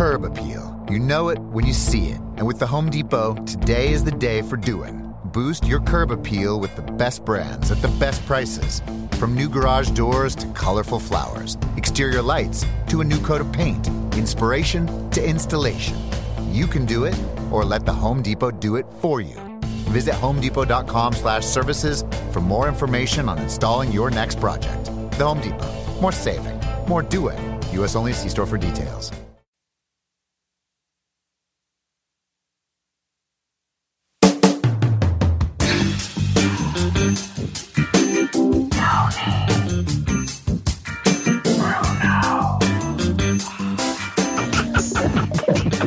curb appeal. You know it when you see it. And with the Home Depot, today is the day for doing. Boost your curb appeal with the best brands at the best prices. From new garage doors to colorful flowers, exterior lights to a new coat of paint, inspiration to installation. You can do it, or let the Home Depot do it for you. Visit homedepot.com/services for more information on installing your next project. The Home Depot. More saving, more doing. U.S. only. See store for details.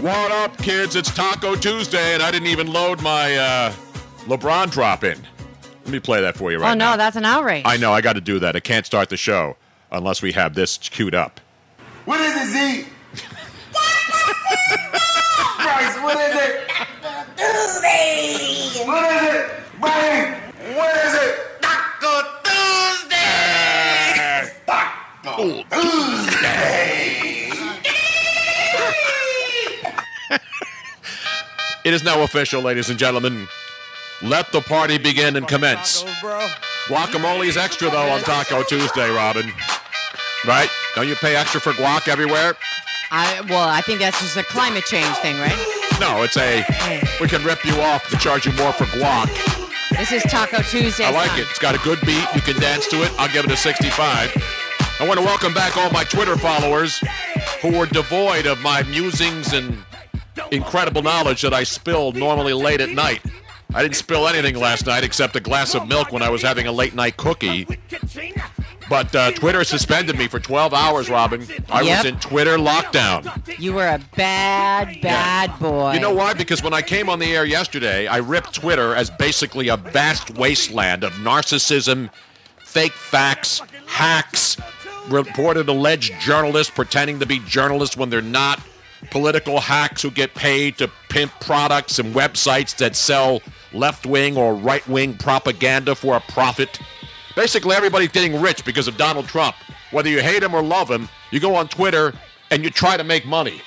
What up, kids? It's Taco Tuesday, and I didn't even load my LeBron drop in. Let me play that for you right now. Oh, no, that's an outrage. I know. I got to do that. I can't start the show unless we have this queued up. What is it, Z? Christ, what is it? Taco Tuesday. What is it? Bang. What is it? Taco Tuesday. Taco Tuesday. It is now official, ladies and gentlemen. Let the party begin and commence. Guacamole is extra, though, on Taco Tuesday, Robin. Right? Don't you pay extra for guac everywhere? I think that's just a climate change thing, right? No, it's a, we can rip you off to charge you more for guac. This is Taco Tuesday. I like it. It's got a good beat. You can dance to it. I'll give it a 65. I want to welcome back all my Twitter followers who were devoid of my musings and incredible knowledge that I spilled normally late at night. I didn't spill anything last night except a glass of milk when I was having a late-night cookie. But Twitter suspended me for 12 hours, Robin. I was in Twitter lockdown. You were a bad boy. You know why? Because when I came on the air yesterday, I ripped Twitter as basically a vast wasteland of narcissism, fake facts, hacks, reported alleged journalists pretending to be journalists when they're not, political hacks who get paid to pimp products and websites that sell left-wing or right-wing propaganda for a profit. Basically, everybody's getting rich because of Donald Trump. Whether you hate him or love him, you go on Twitter and you try to make money.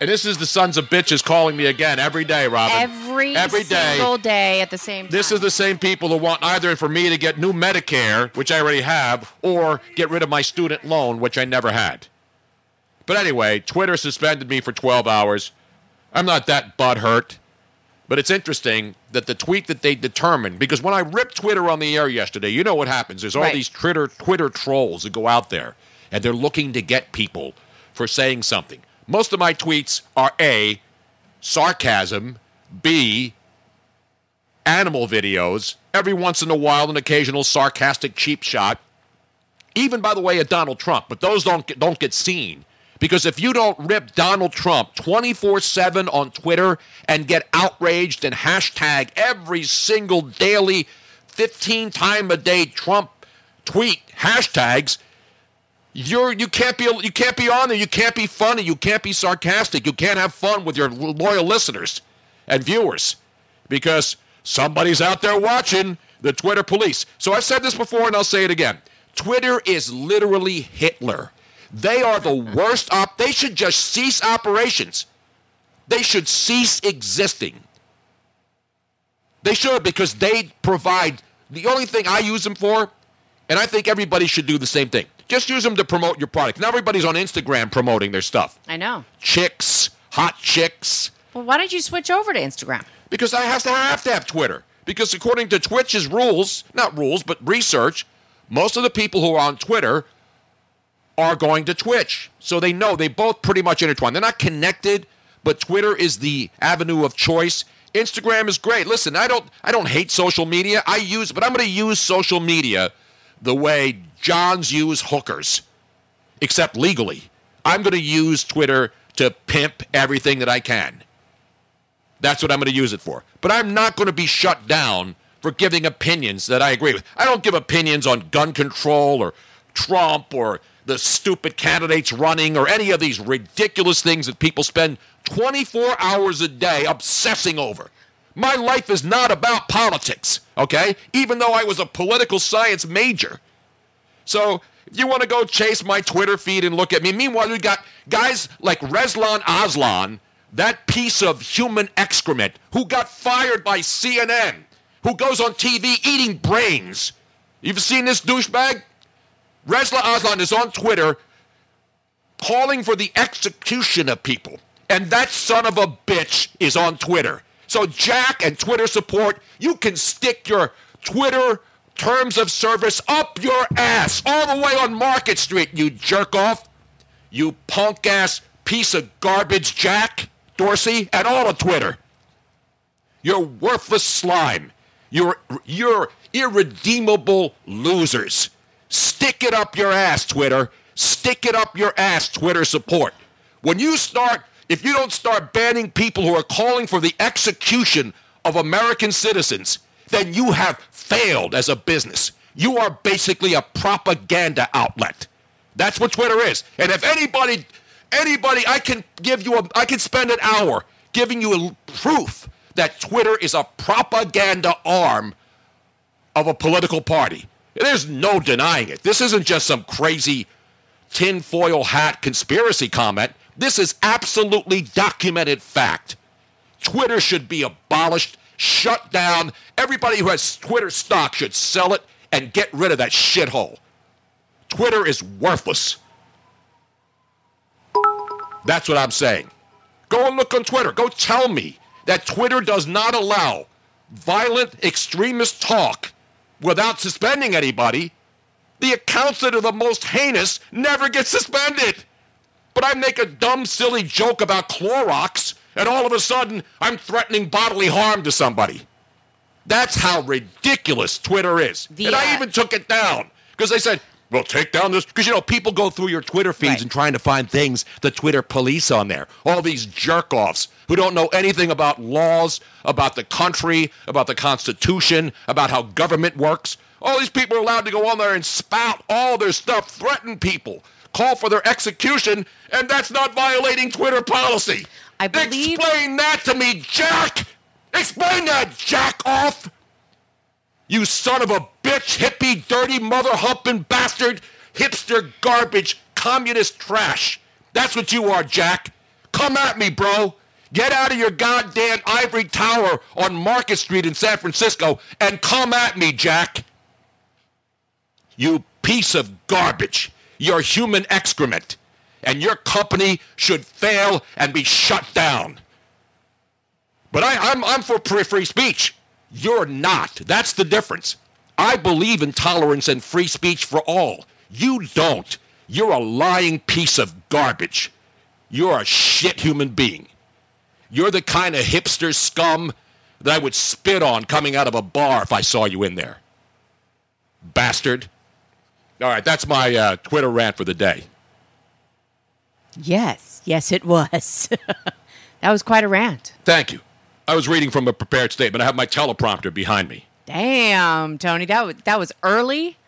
And this is the sons of bitches calling me again every day, Robin. Every single day at the same time. This is the same people who want either for me to get new Medicare, which I already have, or get rid of my student loan, which I never had. But anyway, Twitter suspended me for 12 hours. I'm not that butthurt. But it's interesting that the tweet that they determined, because when I ripped Twitter on the air yesterday, you know what happens. There's all these Twitter trolls that go out there, and they're looking to get people for saying something. Most of my tweets are A, sarcasm, B, animal videos, every once in a while an occasional sarcastic cheap shot, even, by the way, at Donald Trump. But those don't get seen. Because if you don't rip Donald Trump 24/7 on Twitter and get outraged and hashtag every single daily 15-time-a-day Trump tweet hashtags, you can't be on there, you can't be funny, you can't be sarcastic, you can't have fun with your loyal listeners and viewers because somebody's out there watching the Twitter police. So I've said this before and I'll say it again. Twitter is literally Hitler. They are the worst. They should just cease operations. They should cease existing. They should, because they provide the only thing I use them for, and I think everybody should do the same thing. Just use them to promote your product. Now everybody's on Instagram promoting their stuff. I know. Chicks, hot chicks. Well, why don't you switch over to Instagram? Because I have to have Twitter. Because according to Twitch's rules, not rules, but research, most of the people who are on Twitter are going to Twitch. So they know they both pretty much intertwine. They're not connected, but Twitter is the avenue of choice. Instagram is great. Listen, I don't hate social media. But I'm going to use social media the way Johns use hookers. except legally. I'm going to use Twitter to pimp everything that I can. That's what I'm going to use it for. But I'm not going to be shut down for giving opinions that I agree with. I don't give opinions on gun control or Trump or the stupid candidates running or any of these ridiculous things that people spend 24 hours a day obsessing over. My life is not about politics, okay? Even though I was a political science major. So if you want to go chase my Twitter feed and look at me, meanwhile, we got guys like Reza Aslan, that piece of human excrement, who got fired by CNN, who goes on TV eating brains. You've seen this douchebag? Reza Aslan is on Twitter calling for the execution of people. And that son of a bitch is on Twitter. So Jack and Twitter support, you can stick your Twitter terms of service up your ass all the way on Market Street, you jerk off. You punk ass piece of garbage, Jack Dorsey, and all of Twitter. You're worthless slime. You're irredeemable losers. Stick it up your ass, Twitter. Stick it up your ass, Twitter support. When you start, if you don't start banning people who are calling for the execution of American citizens, then you have failed as a business. You are basically a propaganda outlet. That's what Twitter is. And if anybody, I can spend an hour giving you proof that Twitter is a propaganda arm of a political party. There's no denying it. This isn't just some crazy tinfoil hat conspiracy comment. This is absolutely documented fact. Twitter should be abolished, shut down. Everybody who has Twitter stock should sell it and get rid of that shithole. Twitter is worthless. That's what I'm saying. Go and look on Twitter. Go tell me that Twitter does not allow violent extremist talk without suspending anybody. The accounts that are the most heinous never get suspended. But I make a dumb, silly joke about Clorox, and all of a sudden, I'm threatening bodily harm to somebody. That's how ridiculous Twitter is. I even took it down, because they said, well, take down this. Because, people go through your Twitter feeds right. And trying to find things the Twitter police on there. All these jerk-offs who don't know anything about laws, about the country, about the Constitution, about how government works. All these people are allowed to go on there and spout all their stuff, threaten people, call for their execution, and that's not violating Twitter policy. Explain that to me, Jack! Explain that, Jack off! You son of a bitch, hippie, dirty, mother-humping bastard, hipster garbage, communist trash. That's what you are, Jack. Come at me, bro. Get out of your goddamn ivory tower on Market Street in San Francisco and come at me, Jack. You piece of garbage. Your human excrement, and your company should fail and be shut down. But I'm for free speech. You're not. That's the difference. I believe in tolerance and free speech for all. You don't. You're a lying piece of garbage. You're a shit human being. You're the kind of hipster scum that I would spit on coming out of a bar if I saw you in there. Bastard. All right, that's my Twitter rant for the day. Yes, it was. That was quite a rant. Thank you. I was reading from a prepared statement. I have my teleprompter behind me. Damn, Tony, that was early.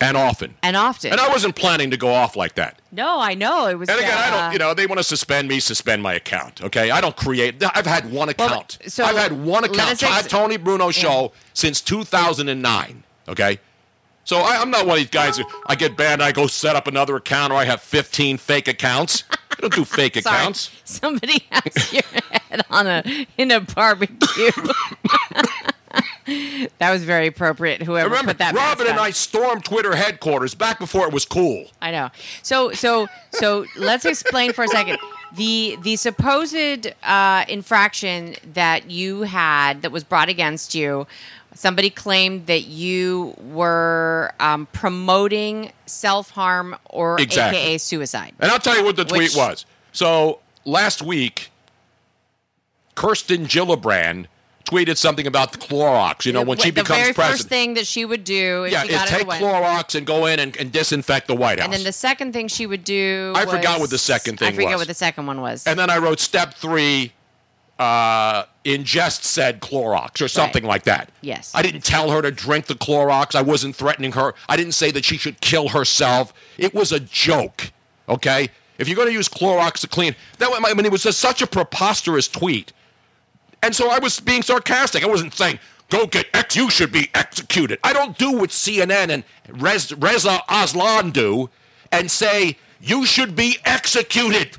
And often. And I wasn't planning to go off like that. No, I know. It was. And again, I don't, they want to suspend me, suspend my account, okay? I don't create. I've had one account. Tony Bruno Show since 2009, okay? So I'm not one of these guys who I get banned, I go set up another account, or I have 15 fake accounts. I don't do fake accounts. Somebody has your head in a barbecue. That was very appropriate, whoever put that. Robin and I stormed Twitter headquarters back before it was cool. I know. So let's explain for a second. The supposed infraction that you had that was brought against you, somebody claimed that you were promoting self-harm or exactly. AKA suicide. And I'll tell you what the tweet was. So last week, Kirsten Gillibrand tweeted something about the Clorox, you know, when she becomes president. The very first thing that she would do if she got it to win. Yeah, take Clorox and go in and disinfect the White House. And then the second thing she would do was... I forget what the second one was. And then I wrote step 3... ingest said Clorox or something like that. Yes. I didn't tell her to drink the Clorox. I wasn't threatening her. I didn't say that she should kill herself. It was a joke, okay? If you're going to use Clorox to clean... it was just such a preposterous tweet. And so I was being sarcastic. I wasn't saying, go get X, you should be executed. I don't do what CNN and Reza Aslan do and say, you should be executed.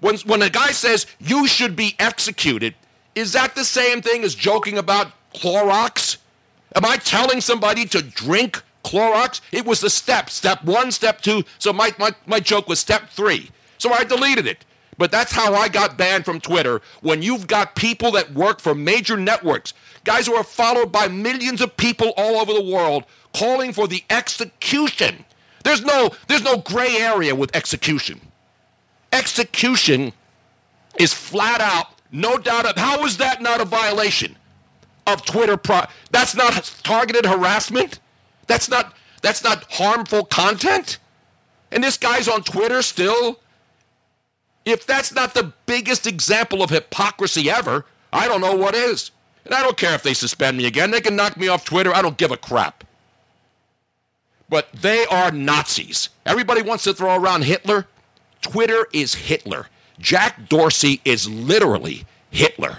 When a guy says, you should be executed, is that the same thing as joking about Clorox? Am I telling somebody to drink Clorox? It was the steps. Step 1, step 2. So my joke was step 3. So I deleted it. But that's how I got banned from Twitter, when you've got people that work for major networks, guys who are followed by millions of people all over the world, calling for the execution. There's no gray area with execution. Execution is flat out, no doubt. How is that not a violation of Twitter? That's not targeted harassment. That's not harmful content. And this guy's on Twitter still. If that's not the biggest example of hypocrisy ever, I don't know what is. And I don't care if they suspend me again. They can knock me off Twitter. I don't give a crap. But they are Nazis. Everybody wants to throw around Hitler. Twitter is Hitler. Jack Dorsey is literally Hitler.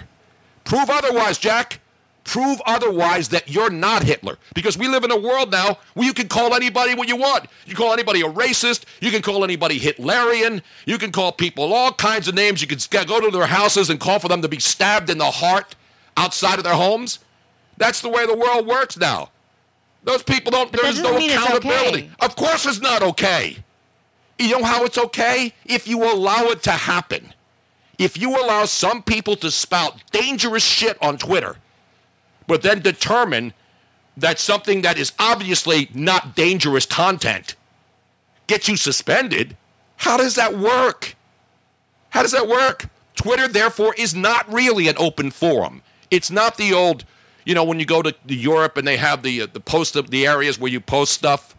Prove otherwise, Jack. Prove otherwise that you're not Hitler. Because we live in a world now where you can call anybody what you want. You can call anybody a racist. You can call anybody Hitlerian. You can call people all kinds of names. You can go to their houses and call for them to be stabbed in the heart outside of their homes. That's the way the world works now. Those people don't, there's no accountability. Okay. Of course it's not okay. You know how it's okay? If you allow it to happen. If you allow some people to spout dangerous shit on Twitter, but then determine that something that is obviously not dangerous content gets you suspended, how does that work? How does that work? Twitter, therefore, is not really an open forum. It's not the old, you know, when you go to Europe and they have the post of the areas where you post stuff,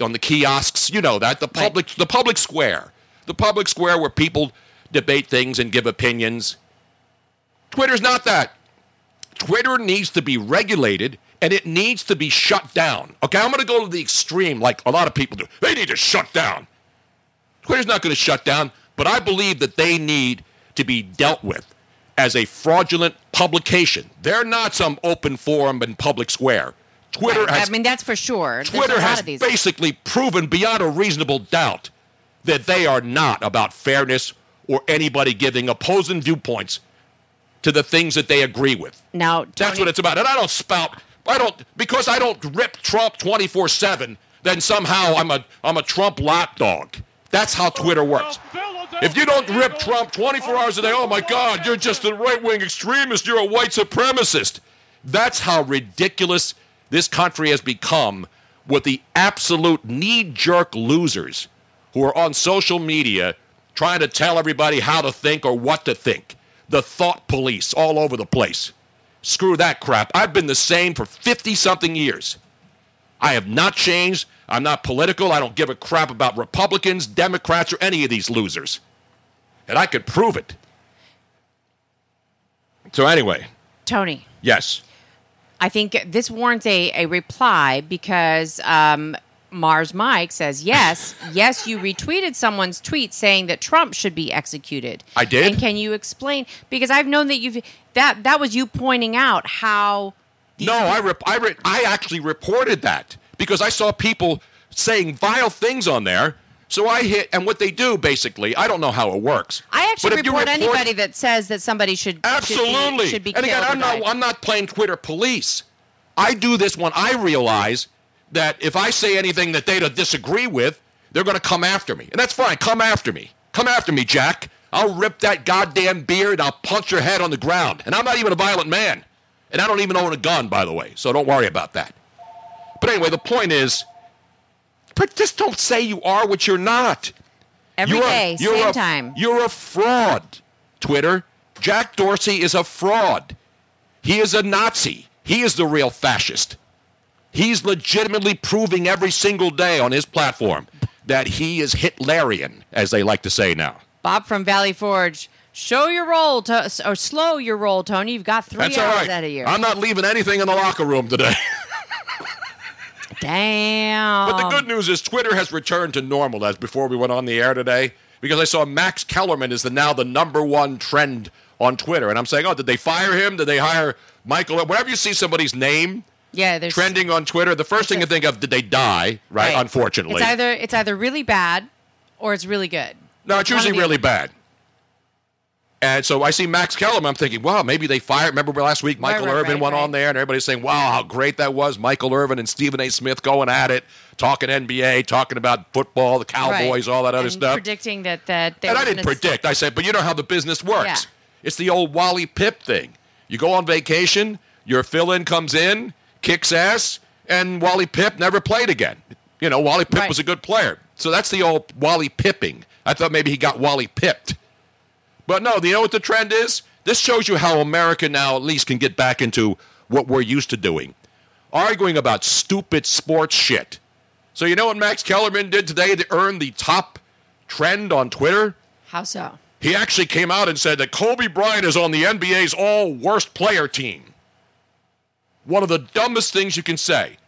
on the kiosks, you know that, the public square where people debate things and give opinions. Twitter's not that. Twitter needs to be regulated, and it needs to be shut down. Okay, I'm going to go to the extreme like a lot of people do. They need to shut down. Twitter's not going to shut down, but I believe that they need to be dealt with as a fraudulent publication. They're not some open forum and public square. Twitter has, I mean, that's for sure. Twitter has basically proven beyond a reasonable doubt that they are not about fairness or anybody giving opposing viewpoints to the things that they agree with. Now, that's what it's about. And because I don't rip Trump 24/7, then somehow I'm a Trump lapdog. That's how Twitter works. If you don't rip Trump 24 hours a day, oh my God, you're just a right-wing extremist, you're a white supremacist. That's how ridiculous this country has become, with the absolute knee-jerk losers who are on social media trying to tell everybody how to think or what to think. The thought police all over the place. Screw that crap. I've been the same for 50-something years. I have not changed. I'm not political. I don't give a crap about Republicans, Democrats, or any of these losers. And I could prove it. So anyway. Tony. Yes. I think this warrants a reply because Mars Mike says, yes, you retweeted someone's tweet saying that Trump should be executed. I did. And can you explain? Because I've known that that was you pointing out how. No, I actually reported that because I saw people saying vile things on there. So I hit, and what they do basically, I don't know how it works. I actually report anybody that says that somebody should be killed. And again, I'm not playing Twitter police. I do this when I realize that if I say anything that they don't disagree with, they're going to come after me, and that's fine. Come after me. Come after me, Jack. I'll rip that goddamn beard. I'll punch your head on the ground. And I'm not even a violent man, and I don't even own a gun, by the way. So don't worry about that. But anyway, the point is. But just don't say you are what you're not. Every day, same time. You're a fraud, Twitter. Jack Dorsey is a fraud. He is a Nazi. He is the real fascist. He's legitimately proving every single day on his platform that he is Hitlerian, as they like to say now. Bob from Valley Forge, show your roll, or slow your roll, Tony. You've got 3 hours out of you. I'm not leaving anything in the locker room today. Damn. But the good news is Twitter has returned to normal as before we went on the air today, because I saw Max Kellerman is now the #1 trend on Twitter. And I'm saying, oh, did they fire him? Did they hire Michael? Whenever you see somebody's name trending on Twitter, the first thing you think of, did they die, right? Unfortunately. It's either really bad or it's really good. No, it's usually really bad. And so I see Max Kellerman, I'm thinking, wow, maybe they fired. Remember last week, Michael Irvin went on there, and everybody's saying, wow, how great that was. Michael Irvin and Stephen A. Smith going at it, talking NBA, talking about football, the Cowboys, all that other stuff. Predicting that they. And I didn't predict. I said, but you know how the business works. Yeah. It's the old Wally Pipp thing. You go on vacation, your fill-in comes in, kicks ass, and Wally Pipp never played again. You know, Wally Pipp was a good player. So that's the old Wally Pipping. I thought maybe he got Wally Pipped. But no, you know what the trend is? This shows you how America now at least can get back into what we're used to doing. Arguing about stupid sports shit. So you know what Max Kellerman did today to earn the top trend on Twitter? How so? He actually came out and said that Kobe Bryant is on the NBA's all-worst player team. One of the dumbest things you can say.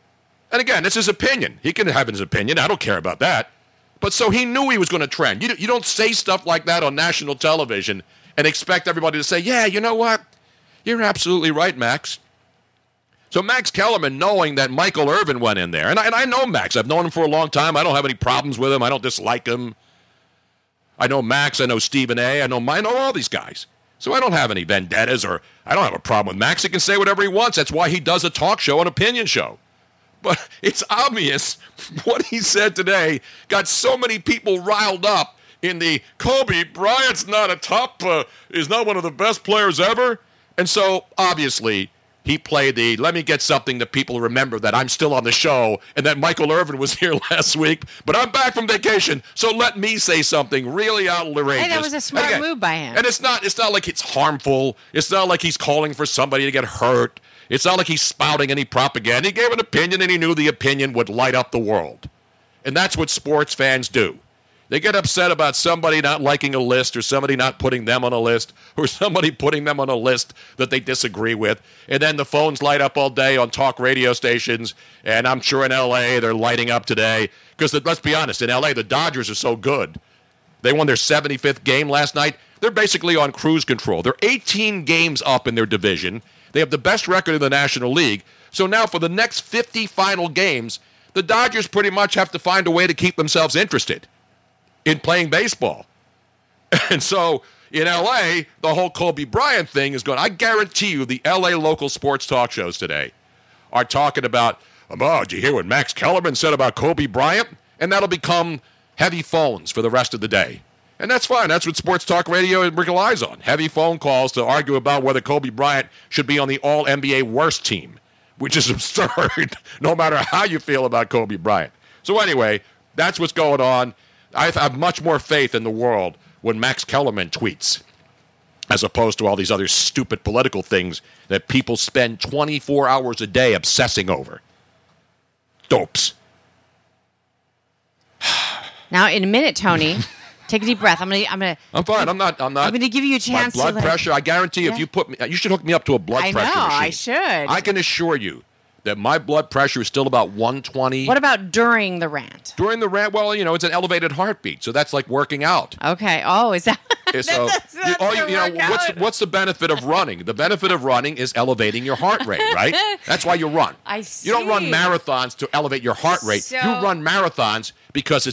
And again, it's his opinion. He can have his opinion. I don't care about that. But so he knew he was going to trend. You don't say stuff like that on national television and expect everybody to say, yeah, you know what? You're absolutely right, Max. So Max Kellerman, knowing that Michael Irvin went in there, and I know Max. I've known him for a long time. I don't have any problems with him. I don't dislike him. I know Max. I know Stephen A. I know all these guys. So I don't have any vendettas or I don't have a problem with Max. He can say whatever he wants. That's why he does a talk show, an opinion show. But it's obvious what he said today got so many people riled up in the Kobe Bryant's not a top, is not one of the best players ever. And so, obviously, he played the let me get something that people remember that I'm still on the show and that Michael Irvin was here last week, but I'm back from vacation, so let me say something really outrageous. And that was a smart move by him. And it's not like it's harmful. It's not like he's calling for somebody to get hurt. It's not like he's spouting any propaganda. He gave an opinion, and he knew the opinion would light up the world. And that's what sports fans do. They get upset about somebody not liking a list or somebody not putting them on a list or somebody putting them on a list that they disagree with. And then the phones light up all day on talk radio stations, and I'm sure in L.A. they're lighting up today. Because let's be honest, in L.A. the Dodgers are so good. They won their 75th game last night. They're basically on cruise control. They're 18 games up in their division. They have the best record in the National League. So now for the next 50 final games, the Dodgers pretty much have to find a way to keep themselves interested in playing baseball. And so in L.A., the whole Kobe Bryant thing is going. I guarantee you the L.A. local sports talk shows today are talking about, oh, did you hear what Max Kellerman said about Kobe Bryant? And that'll become heavy phones for the rest of the day. And that's fine. That's what sports talk radio relies on. Heavy phone calls to argue about whether Kobe Bryant should be on the all-NBA worst team, which is absurd, no matter how you feel about Kobe Bryant. So anyway, that's what's going on. I have much more faith in the world when Max Kellerman tweets, as opposed to all these other stupid political things that people spend 24 hours a day obsessing over. Dopes. Now, in a minute, Tony... Take a deep breath. I'm fine. I'm not. I'm going to give you a chance. My blood pressure. I guarantee if you put me, you should hook me up to a blood pressure machine. I know. I should. I can assure you that my blood pressure is still about 120. What about during the rant? During the rant, well, you know, it's an elevated heartbeat, so that's like working out. Okay. Oh, is that? So what's the benefit of running? The benefit of running is elevating your heart rate, right? That's why you run. I see. You don't run marathons to elevate your heart rate. So, you run marathons because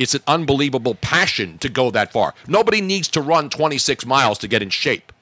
it's an unbelievable passion to go that far. Nobody needs to run 26 miles to get in shape.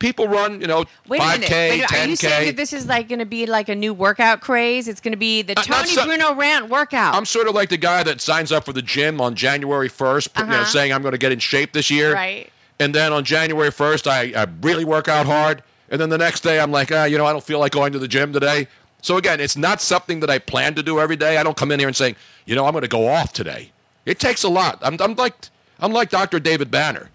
People run, 5K, 10K. Are you saying that this is going to be like a new workout craze? It's going to be the Tony Bruno rant workout. I'm sort of like the guy that signs up for the gym on January 1st, saying I'm going to get in shape this year. Right. And then on January 1st, I really work out hard. And then the next day, I'm like, I don't feel like going to the gym today. So again, it's not something that I plan to do every day. I don't come in here and saying, I'm going to go off today. It takes a lot. I'm like Dr. David Banner.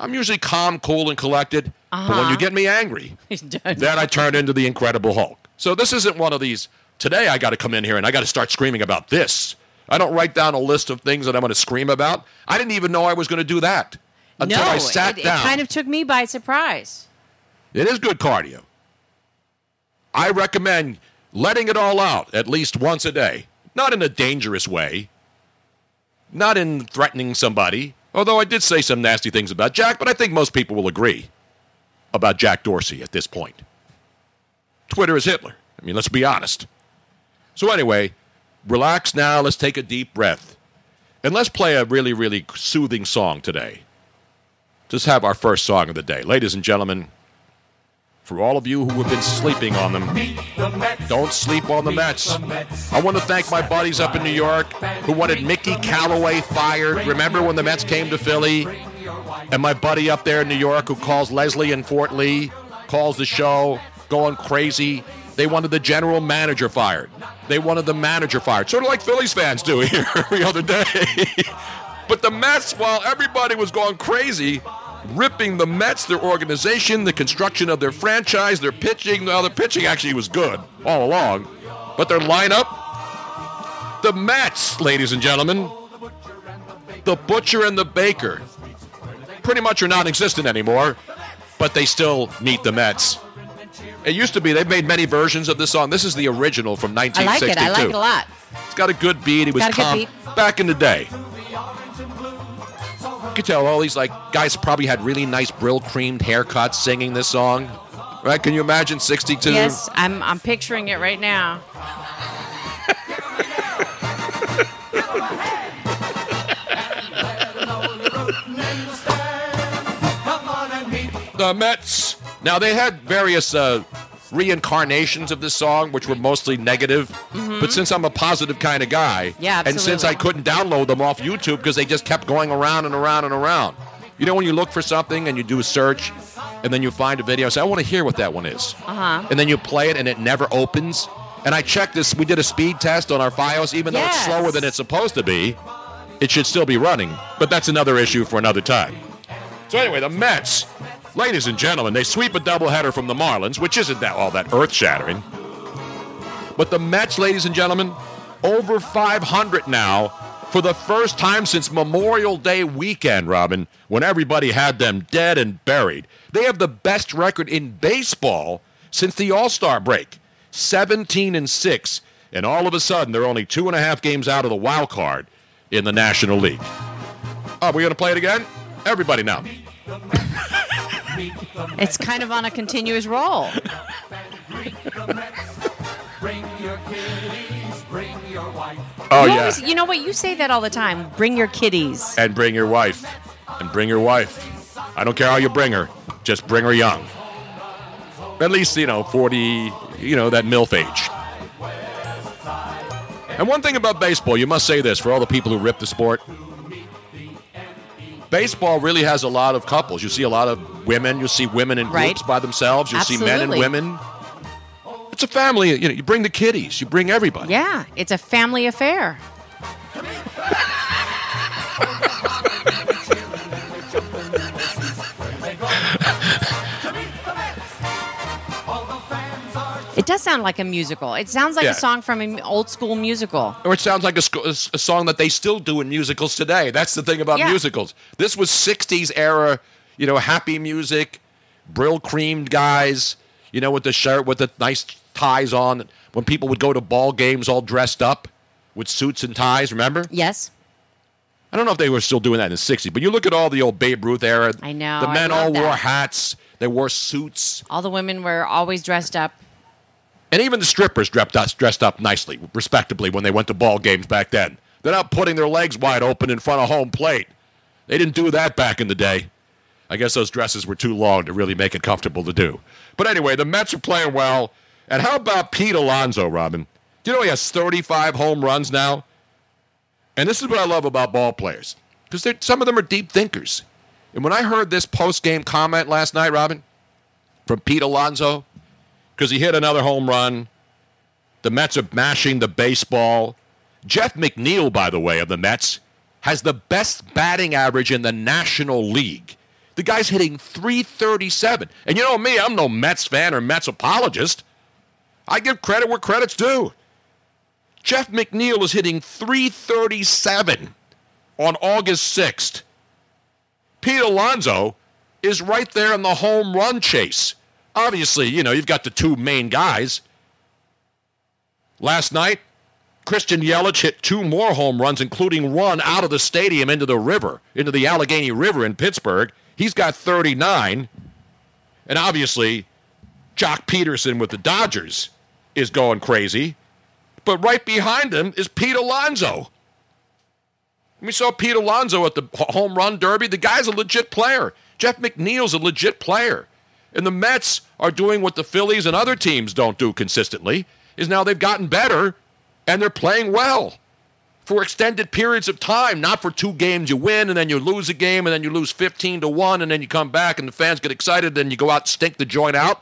I'm usually calm, cool, and collected. But when you get me angry, then I turn into the Incredible Hulk. So this isn't one of these, today I got to come in here and I got to start screaming about this. I don't write down a list of things that I'm going to scream about. I didn't even know I was going to do that until I sat down. It kind of took me by surprise. It is good cardio. I recommend letting it all out at least once a day. Not in a dangerous way. Not in threatening somebody. Although I did say some nasty things about Jack, but I think most people will agree about Jack Dorsey at this point. Twitter is Hitler. I mean, let's be honest. So anyway, relax now. Let's take a deep breath. And let's play a really, really soothing song today. Just have our first song of the day. Ladies and gentlemen, for all of you who have been sleeping on them, don't sleep on the Mets. I want to thank my buddies up in New York who wanted Mickey Callaway fired. Remember when the Mets came to Philly? And my buddy up there in New York who calls Leslie in Fort Lee, calls the show, going crazy. They wanted the general manager fired. They wanted the manager fired. Sort of like Phillies fans do here every other day. But the Mets, while everybody was going crazy, ripping the Mets, their organization, the construction of their franchise, their pitching. Well, the pitching actually was good all along. But their lineup, the Mets, ladies and gentlemen, the butcher and the baker, pretty much are non-existent anymore, but they still meet the Mets. It used to be, they've made many versions of this song. This is the original from 1962. I like it. I like it a lot. It's got a good beat. It was calm back in the day. You could tell all these guys probably had really nice brill creamed haircuts singing this song. Right? Can you imagine 62? Yes, I'm picturing it right now. The Mets. Now, they had various reincarnations of this song, which were mostly negative. Mm-hmm. But since I'm a positive kind of guy, and since I couldn't download them off YouTube because they just kept going around and around and around. You know when you look for something and you do a search, and then you find a video and say, I want to hear what that one is. Uh-huh. And then you play it, and it never opens. And I checked this. We did a speed test on our files. Even though it's slower than it's supposed to be, it should still be running. But that's another issue for another time. So anyway, the Mets, ladies and gentlemen, they sweep a doubleheader from the Marlins, which isn't all that earth-shattering. But the Mets, ladies and gentlemen, over 500 now for the first time since Memorial Day weekend, Robin, when everybody had them dead and buried. They have the best record in baseball since the All-Star break, 17-6. And all of a sudden, they're only 2.5 games out of the wild card in the National League. Are we going to play it again? Everybody now. It's kind of on a continuous roll. Oh, yeah. Always, you know what? You say that all the time. Bring your kitties. And bring your wife. And bring your wife. I don't care how you bring her. Just bring her young. At least, 40, that MILF age. And one thing about baseball, you must say this for all the people who rip the sport. Baseball really has a lot of couples. You see a lot of women. You'll see women in groups by themselves. You'll see men and women. It's a family. You bring the kiddies. You bring everybody. Yeah, it's a family affair. It does sound like a musical. It sounds like a song from an old school musical. Or it sounds like a song that they still do in musicals today. That's the thing about musicals. This was 60s era, happy music, brill creamed guys, with the shirt, with the nice ties on. When people would go to ball games all dressed up with suits and ties, remember? Yes. I don't know if they were still doing that in the 60s, but you look at all the old Babe Ruth era. I know. The men all wore hats. They wore suits. All the women were always dressed up. And even the strippers dressed up nicely, respectably, when they went to ball games back then. They're not putting their legs wide open in front of home plate. They didn't do that back in the day. I guess those dresses were too long to really make it comfortable to do. But anyway, the Mets are playing well. And how about Pete Alonso, Robin? Do you know he has 35 home runs now? And this is what I love about ball players, because some of them are deep thinkers. And when I heard this post-game comment last night, Robin, from Pete Alonso, because he hit another home run. The Mets are mashing the baseball. Jeff McNeil, by the way, of the Mets, has the best batting average in the National League. The guy's hitting .337. And you know me, I'm no Mets fan or Mets apologist. I give credit where credit's due. Jeff McNeil is hitting .337 on August 6th. Pete Alonso is right there in the home run chase. Obviously, you know, you've got the two main guys. Last night, Christian Yelich hit two more home runs, including one out of the stadium into the river, into the Allegheny River in Pittsburgh. He's got 39. And obviously, Jock Peterson with the Dodgers is going crazy. But right behind him is Pete Alonso. We saw Pete Alonso at the home run derby. The guy's a legit player. Jeff McNeil's a legit player. And the Mets are doing what the Phillies and other teams don't do consistently, is now they've gotten better, and they're playing well for extended periods of time, not for two games you win, and then you lose a game, and then you lose 15-1, and then you come back, and the fans get excited, and you go out and stink the joint out.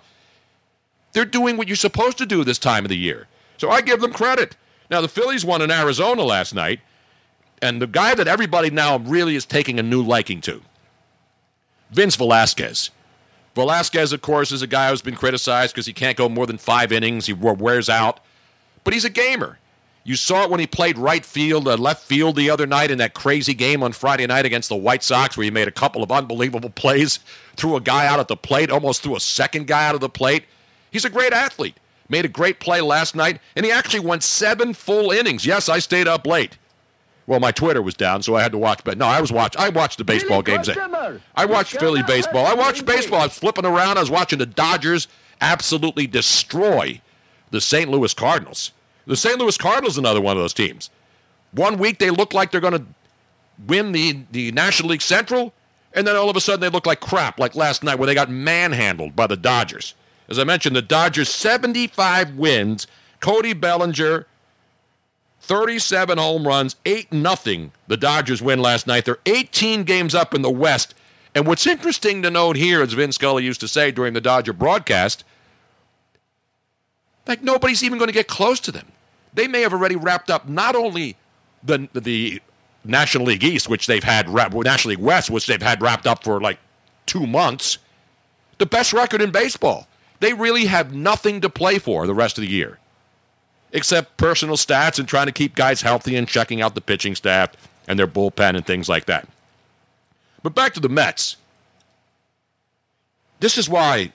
They're doing what you're supposed to do this time of the year. So I give them credit. Now, the Phillies won in Arizona last night, and the guy that everybody now really is taking a new liking to, Vince Velasquez. Velasquez, of course, is a guy who's been criticized because he can't go more than 5 innings. He wears out. But he's a gamer. You saw it when he played left field the other night in that crazy game on Friday night against the White Sox where he made a couple of unbelievable plays, threw a guy out at the plate, almost threw a second guy out of the plate. He's a great athlete. Made a great play last night, and he actually went 7 full innings. Yes, I stayed up late. Well, my Twitter was down, so I had to watch. But no, I watched the baseball games. I watched Philly baseball. I watched baseball. I was flipping around. I was watching the Dodgers absolutely destroy the St. Louis Cardinals. The St. Louis Cardinals, another one of those teams. 1 week they look like they're going to win the National League Central, and then all of a sudden they look like crap, like last night where they got manhandled by the Dodgers. As I mentioned, the Dodgers 75 wins. Cody Bellinger. 37 home runs, 8-0. The Dodgers win last night. They're 18 games up in the West. And what's interesting to note here, as Vin Scully used to say during the Dodger broadcast, like nobody's even going to get close to them. They may have already wrapped up not only the National League East, which they've had National League West, which they've had wrapped up for like 2 months, the best record in baseball. They really have nothing to play for the rest of the year, except personal stats and trying to keep guys healthy and checking out the pitching staff and their bullpen and things like that. But back to the Mets. This is why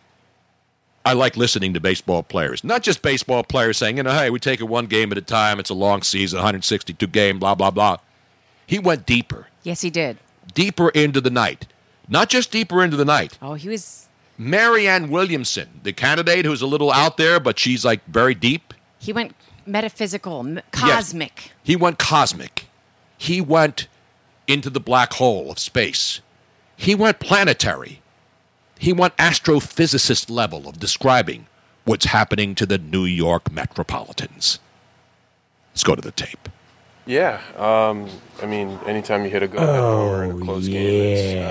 I like listening to baseball players. Not just baseball players saying, you know, hey, we take it 1 game at a time. It's a long season, 162 game, blah, blah, blah. He went deeper. Yes, he did. Deeper into the night. Not just deeper into the night. Oh, he was... Marianne Williamson, the candidate who's a little out there, but she's like very deep. He went metaphysical, cosmic. Yes. He went cosmic. He went into the black hole of space. He went planetary. He went astrophysicist level of describing what's happening to the New York Metropolitans. Let's go to the tape. Yeah. I mean, anytime you hit a go-ahead in a close game,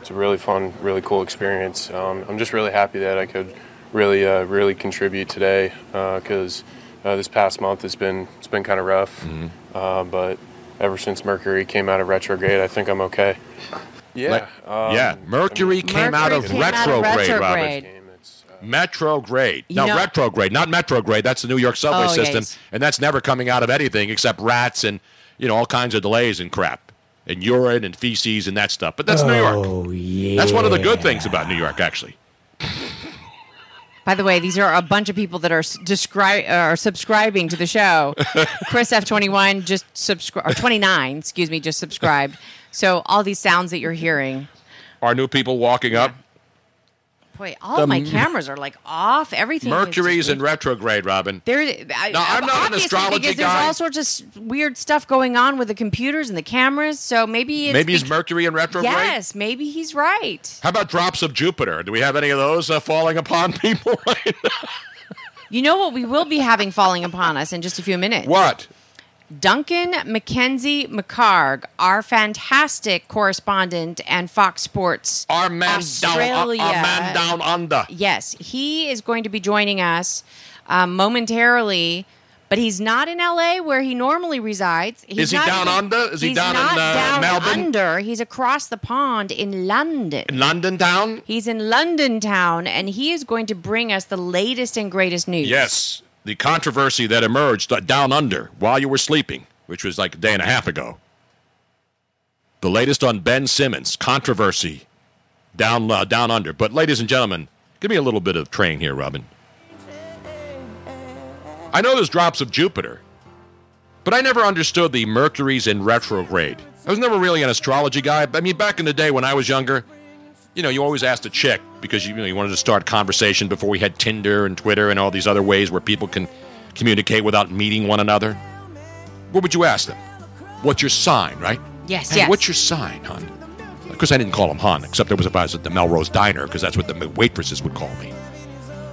it's a really fun, really cool experience. I'm just really happy that I could really contribute today because this past month it's been kind of rough. Mm-hmm. But ever since Mercury came out of retrograde, I think I'm okay. Yeah. Mercury came out of retrograde. Retrograde. No, retrograde, not metrograde. That's the New York subway system, yes. And that's never coming out of anything except rats and, you know, all kinds of delays and crap and urine and feces and that stuff. But that's New York. Oh, yeah. That's one of the good things about New York, actually. By the way, these are a bunch of people that are subscribing to the show. Chris F21 just subscribed, or 29, excuse me, just subscribed. So all these sounds that you're hearing are new people walking up. Boy, all my cameras are like off. Everything. Mercury's in retrograde, Robin. I'm not an astrology guy. There's all sorts of weird stuff going on with the computers and the cameras. So maybe it's Mercury in retrograde. Yes, maybe he's right. How about drops of Jupiter? Do we have any of those falling upon people right now? You know what we will be having falling upon us in just a few minutes. What? Duncan McKenzie McHarg, our fantastic correspondent and Fox Sports Australia. Our man down under. Yes, he is going to be joining us momentarily. But he's not in L.A. where he normally resides. He's Is he down under? Is he down in Melbourne? He's not down under. He's across the pond in London. In London town? He's in London town, and he is going to bring us the latest and greatest news. Yes, the controversy that emerged down under while you were sleeping, which was like a day and a half ago. The latest on Ben Simmons, controversy down under. But ladies and gentlemen, give me a little bit of train here, Robin. I know there's drops of Jupiter, but I never understood the Mercury's in retrograde. I was never really an astrology guy. I mean, back in the day when I was younger, you know, you always asked a chick because you wanted to start conversation before we had Tinder and Twitter and all these other ways where people can communicate without meeting one another. What would you ask them? What's your sign, right? Yes, hey, yes. What's your sign, hon? Of course, I didn't call him hon, except there was if I was at the Melrose Diner, because that's what the waitresses would call me.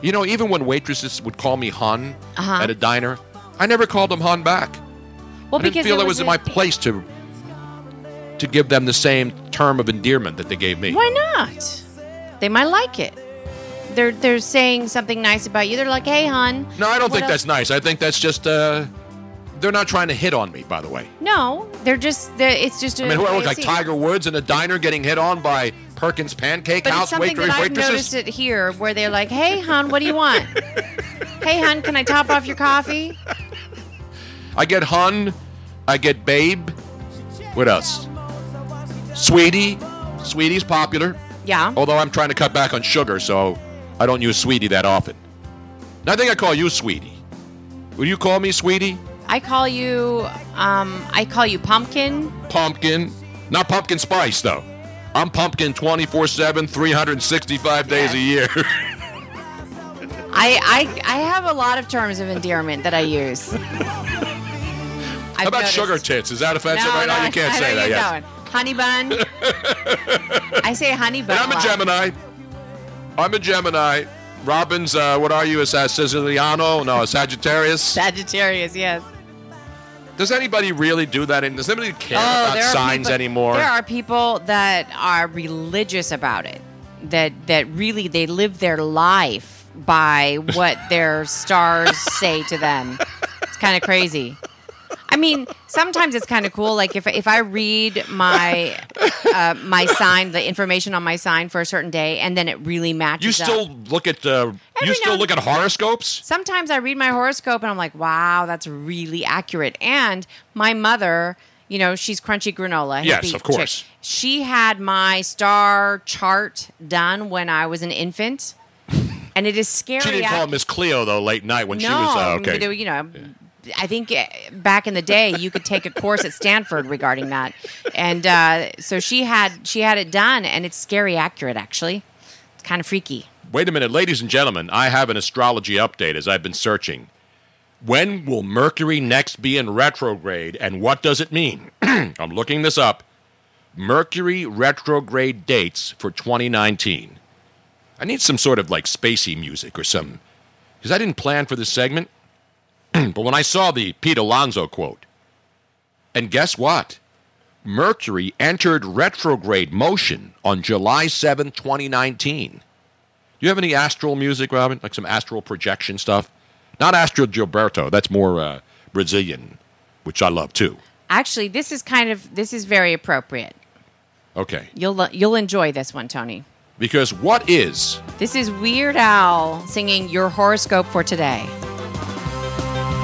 You know, even when waitresses would call me hon at a diner, I never called them hon back. Well, I didn't feel it was my place to give them the same term of endearment that they gave me. Why not? They might like it. They're saying something nice about you. They're like, hey, hon. No, I don't think that's nice. I think that's just, they're not trying to hit on me, by the way. No, it's just... I mean, who I look like, Tiger Woods in a diner getting hit on by... Perkins Pancake but House waitresses. But I've noticed it here where they're like, hey, hon, what do you want? Hey, hon, can I top off your coffee? I get hon. I get babe. What else? Sweetie. Sweetie's popular. Yeah. Although I'm trying to cut back on sugar, so I don't use sweetie that often. Now, I think I call you sweetie. Will you call me sweetie? I call you pumpkin. Pumpkin. Not pumpkin spice, though. I'm pumpkin 24/7, 365 days a year. I have a lot of terms of endearment that I use. How about sugar tits? Is that offensive? No, right now you can't say that yet. Honey bun. I say honey bun. And I'm a Gemini. Robin's, what are you? A Sagittarius. Sagittarius, yes. Does anybody really do that? Does anybody care about signs anymore? There are people that are religious about it, that really they live their life by what their stars say to them. It's kind of crazy. I mean, sometimes it's kind of cool. Like if I read my sign, the information on my sign for a certain day, and then it really matches. You still look at horoscopes? Sometimes I read my horoscope and I'm like, wow, that's really accurate. And my mother, you know, she's crunchy granola. Yes, of course. Chick. She had my star chart done when I was an infant, and it is scary. She didn't call Miss Cleo though late night when she was okay. You know. Yeah. I think back in the day, you could take a course at Stanford regarding that, and so she had it done, and it's scary accurate. Actually, it's kind of freaky. Wait a minute, ladies and gentlemen, I have an astrology update as I've been searching. When will Mercury next be in retrograde, and what does it mean? I'm looking this up. Mercury retrograde dates for 2019. I need some sort of like spacey music or something, because I didn't plan for this segment. But when I saw the Pete Alonso quote, and guess what? Mercury entered retrograde motion on July 7th, 2019. Do you have any astral music, Robin? Like some astral projection stuff? Not Astro Gilberto. That's more Brazilian, which I love too. Actually, this is very appropriate. Okay. You'll enjoy this one, Tony. Because what is? This is Weird Al singing Your Horoscope for Today.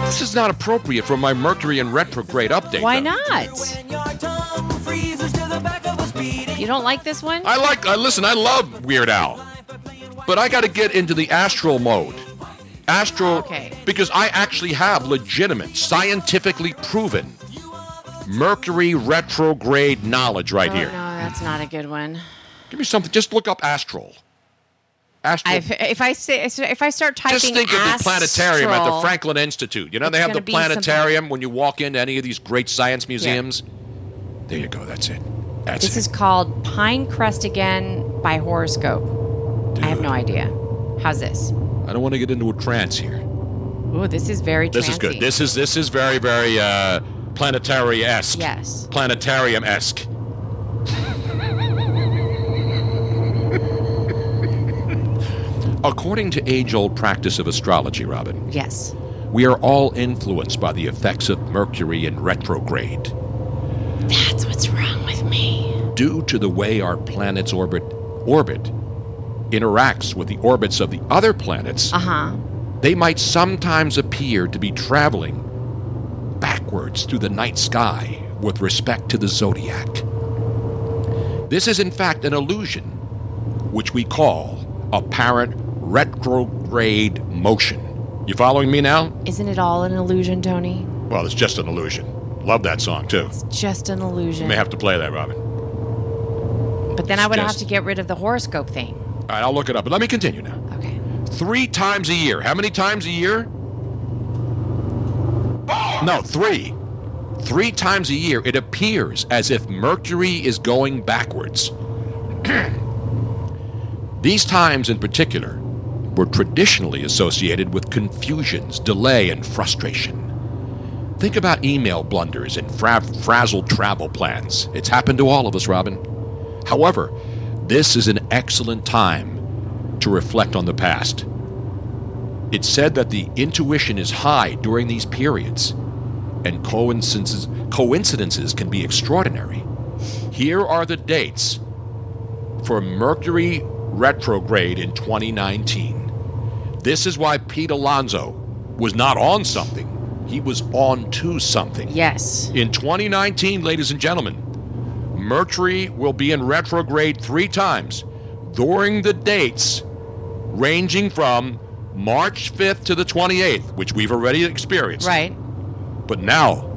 This is not appropriate for my Mercury in retrograde update. Why not? You don't like this one? I love Weird Al. But I got to get into the astral mode. Because I actually have legitimate, scientifically proven Mercury retrograde knowledge here. No, that's not a good one. Give me something. Just look up astral. If I start typing, just think of the planetarium at the Franklin Institute. You know they have the planetarium when you walk into any of these great science museums. Yeah. There you go. That's it. This is called Pine Crest Again by Horoscope. Dude. I have no idea. How's this? I don't want to get into a trance here. Oh, this is very. This is good. This is very very planetary-esque. Yes. Planetarium-esque. According to age-old practice of astrology, Robin. Yes. We are all influenced by the effects of Mercury in retrograde. That's what's wrong with me. Due to the way our planet's orbit interacts with the orbits of the other planets, they might sometimes appear to be traveling backwards through the night sky with respect to the zodiac. This is in fact an illusion, which we call apparent retrograde motion. You following me now? Isn't it all an illusion, Tony? Well, it's just an illusion. Love that song, too. It's just an illusion. You may have to play that, Robin. But then I would have to get rid of the horoscope thing. All right, I'll look it up, but let me continue now. Okay. 3 times a year. How many times a year? 3. 3 times a year, it appears as if Mercury is going backwards. These times in particular were traditionally associated with confusions, delay, and frustration. Think about email blunders and frazzled travel plans. It's happened to all of us, Robin. However, this is an excellent time to reflect on the past. It's said that the intuition is high during these periods, and coincidences can be extraordinary. Here are the dates for Mercury retrograde in 2019. This is why Pete Alonso was not on something. He was on to something. Yes. In 2019, ladies and gentlemen, Mercury will be in retrograde 3 times during the dates ranging from March 5th to the 28th, which we've already experienced. Right. But now,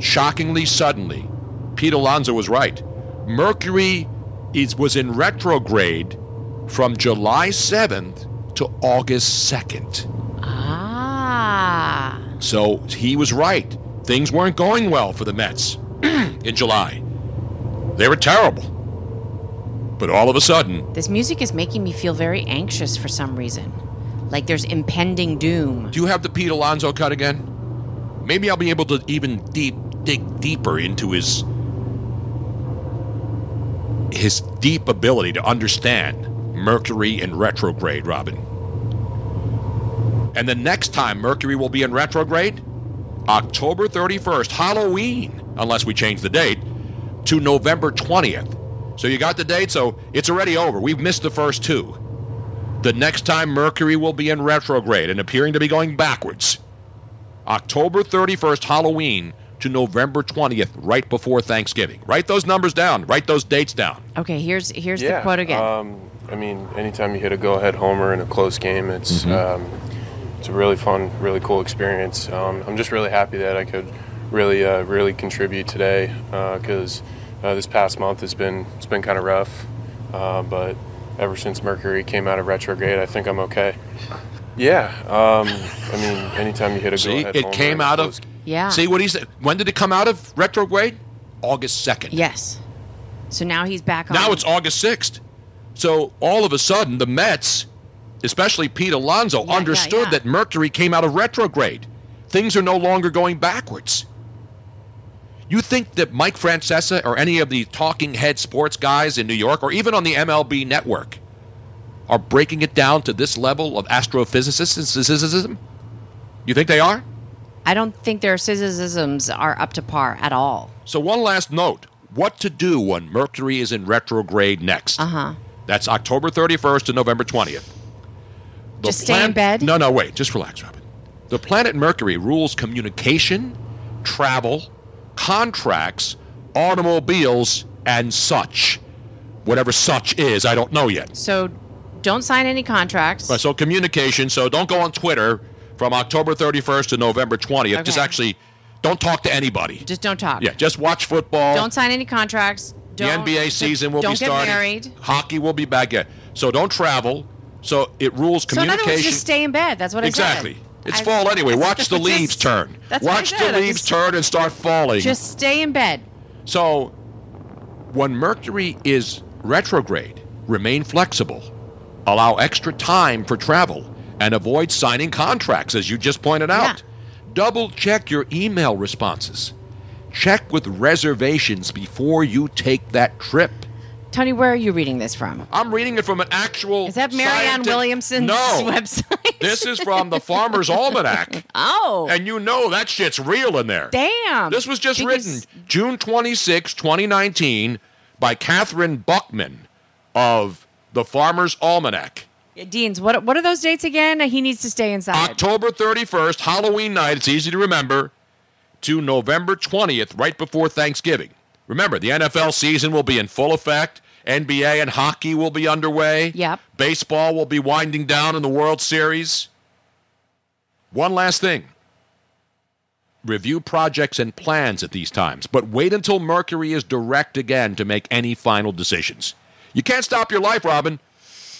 shockingly suddenly, Pete Alonso was right. Mercury was in retrograde from July 7th to August 2nd. Ah. So he was right. Things weren't going well for the Mets in July. They were terrible. But all of a sudden... This music is making me feel very anxious for some reason. Like there's impending doom. Do you have the Pete Alonso cut again? Maybe I'll be able to even dig deeper into his deep ability to understand Mercury in retrograde, Robin. And the next time Mercury will be in retrograde, October 31st, Halloween, unless we change the date, to November 20th. So you got the date, so it's already over. We've missed the first 2. The next time Mercury will be in retrograde and appearing to be going backwards, October 31st, Halloween, to November 20th, right before Thanksgiving. Write those numbers down. Write those dates down. Okay, here's the quote again. Anytime you hit a go-ahead homer in a close game, it's a really fun, really cool experience. I'm just really happy that I could really contribute today because this past month it's been kind of rough, but ever since Mercury came out of retrograde, I think I'm okay. Yeah, anytime you hit a go-ahead homer. It came out of... Yeah. See what he said? When did it come out of retrograde? August 2nd. Yes. So now he's back on... Now it's August 6th. So all of a sudden, the Mets, especially Pete Alonso, understood that Mercury came out of retrograde. Things are no longer going backwards. You think that Mike Francesa or any of the talking head sports guys in New York or even on the MLB network are breaking it down to this level of astrophysicism? You think they are? I don't think their physicisms are up to par at all. So one last note. What to do when Mercury is in retrograde next. That's October 31st to November 20th. Just stay in bed? No, wait. Just relax, Robin. The planet Mercury rules communication, travel, contracts, automobiles, and such. Whatever such is, I don't know yet. So don't sign any contracts. Right, so communication. So don't go on Twitter from October 31st to November 20th. Okay. Just actually... Don't talk to anybody. Just don't talk. Yeah, just watch football. Don't sign any contracts. The NBA season will be starting. Don't get married. Hockey will be back. So don't travel. So it rules communication. So in other words, just stay in bed. That's what I said. Exactly. It's fall anyway. Watch the leaves turn. Watch the leaves turn and start falling. Just stay in bed. So when Mercury is retrograde, remain flexible. Allow extra time for travel and avoid signing contracts, as you just pointed out. Yeah. Double-check your email responses. Check with reservations before you take that trip. Tony, where are you reading this from? I'm reading it from an actual... Is that Marianne Williamson's website? This is from the Farmer's Almanac. Oh. And you know that shit's real in there. Damn. This was just written June 26, 2019 by Catherine Buckman of the Farmer's Almanac. Deans, what are those dates again? He needs to stay inside. October 31st, Halloween night, it's easy to remember, to November 20th, right before Thanksgiving. Remember, the NFL season will be in full effect. NBA and hockey will be underway. Yep. Baseball will be winding down in the World Series. One last thing. Review projects and plans at these times, but wait until Mercury is direct again to make any final decisions. You can't stop your life, Robin.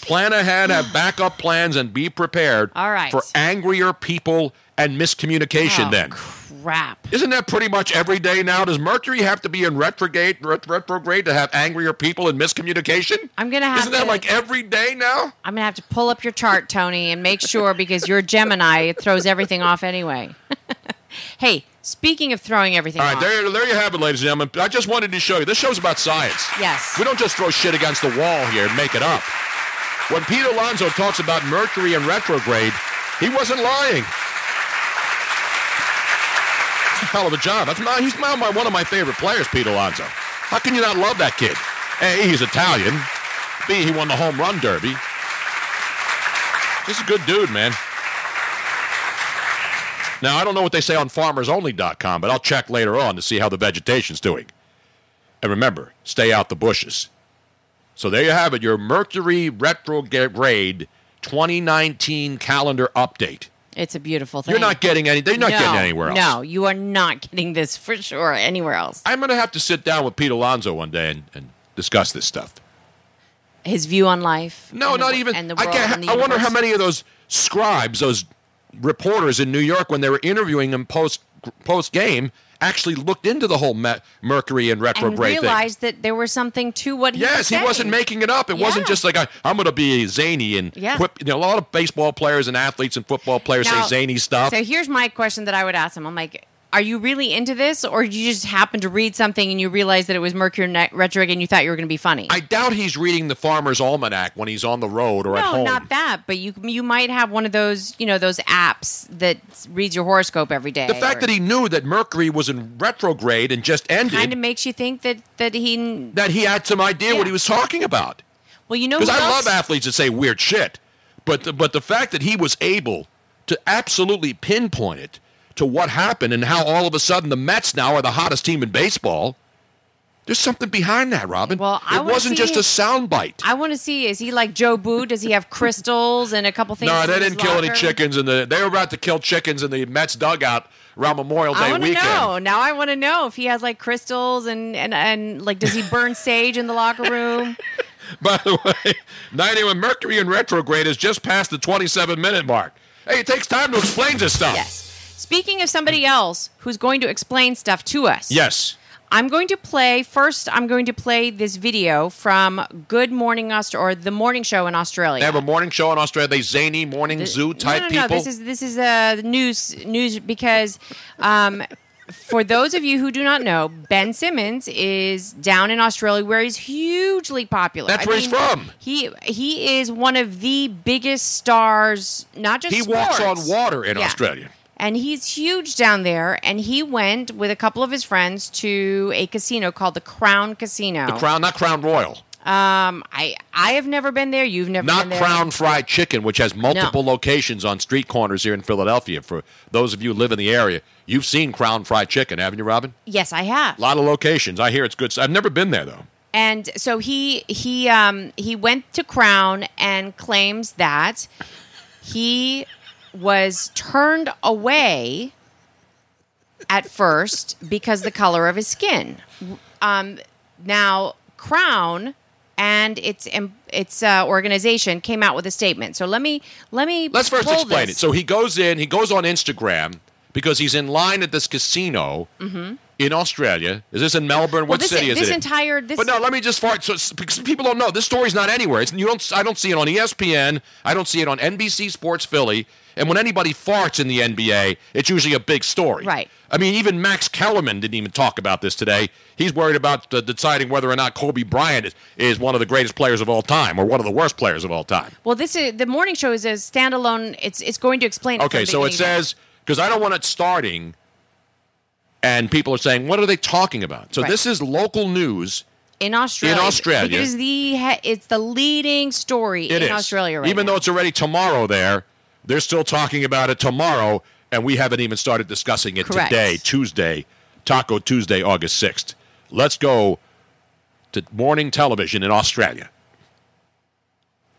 Plan ahead, have backup plans, and be prepared for angrier people and miscommunication then. Crap. Isn't that pretty much every day now? Does Mercury have to be in retrograde to have angrier people and miscommunication? Isn't that like every day now? I'm going to have to pull up your chart, Tony, and make sure, because you're Gemini. It throws everything off anyway. Hey, speaking of throwing everything off. All right, there you have it, ladies and gentlemen. I just wanted to show you. This show's about science. Yes. We don't just throw shit against the wall here and make it up. When Pete Alonso talks about Mercury and retrograde, he wasn't lying. It's a hell of a job. He's one of my favorite players, Pete Alonso. How can you not love that kid? A, he's Italian. B, he won the home run derby. He's a good dude, man. Now, I don't know what they say on farmersonly.com, but I'll check later on to see how the vegetation's doing. And remember, stay out the bushes. So there you have it, your Mercury retrograde 2019 calendar update. It's a beautiful thing. You're not getting any. They're not getting anywhere else. No, you are not getting this for sure anywhere else. I'm going to have to sit down with Pete Alonso one day and discuss this stuff. His view on life. No, not even. And the world, I wonder how many of those scribes, those reporters in New York, when they were interviewing him post game, actually looked into the whole Mercury and retrograde thing. And realized that there was something to what he was saying. Yes, he wasn't making it up. It wasn't just like, I'm going to be zany. And a lot of baseball players and athletes and football players say zany stuff. So here's my question that I would ask him. I'm like, are you really into this? Or did you just happen to read something and you realized that it was Mercury retrograde and you thought you were going to be funny? I doubt he's reading the Farmer's Almanac when he's on the road or at home. No, not that. But you might have one of those, those apps that reads your horoscope every day. The fact that he knew that Mercury was in retrograde and just ended kind of makes you think that he had some idea what he was talking about. Well, because I love athletes that say weird shit, but the fact that he was able to absolutely pinpoint it to what happened and how all of a sudden the Mets now are the hottest team in baseball. There's something behind that, Robin. Well, it wasn't just a soundbite. I want to see, is he like Joe Boo? Does he have crystals and a couple things? No, they didn't kill any chickens. They were about to kill chickens in the Mets dugout around Memorial Day weekend. Now I want to know if he has like crystals and like, does he burn sage in the locker room? By the way, 91 Mercury in retrograde is just past the 27-minute mark. Hey, it takes time to explain this stuff. Yes. Speaking of somebody else who's going to explain stuff to us. Yes. I'm going to play this video from Good Morning Australia, or The Morning Show in Australia. They have a morning show in Australia. They zany zoo type people. No, this is news because for those of you who do not know, Ben Simmons is down in Australia where he's hugely popular. That's where he's from. He is one of the biggest stars, not just sports. He walks on water in Australia. And he's huge down there, and he went with a couple of his friends to a casino called the Crown Casino. The Crown, not Crown Royal. I have never been there. You've never been there. Not Crown Fried Chicken, which has multiple locations on street corners here in Philadelphia. For those of you who live in the area, you've seen Crown Fried Chicken, haven't you, Robin? Yes, I have. A lot of locations. I hear it's good. I've never been there, though. And so he went to Crown and claims that he was turned away at first because the color of his skin. Now, Crown and its organization came out with a statement. So let's first explain it. So he goes on Instagram because he's in line at this casino in Australia. Is this in Melbourne? What city is it? Let me just fart. So, because people don't know, this story's not anywhere. I don't see it on ESPN. I don't see it on NBC Sports Philly. And when anybody farts in the NBA, it's usually a big story. Right. I mean, even Max Kellerman didn't even talk about this today. He's worried about deciding whether or not Kobe Bryant is one of the greatest players of all time or one of the worst players of all time. Well, this is the morning show is a standalone. It's going to explain. Okay, so it says, because I don't want it starting, and people are saying, what are they talking about? So this is local news. In Australia. It's the leading story in Australia right now. Even though it's already tomorrow there, they're still talking about it tomorrow, and we haven't even started discussing it today, Tuesday, Taco Tuesday, August 6th. Let's go to morning television in Australia.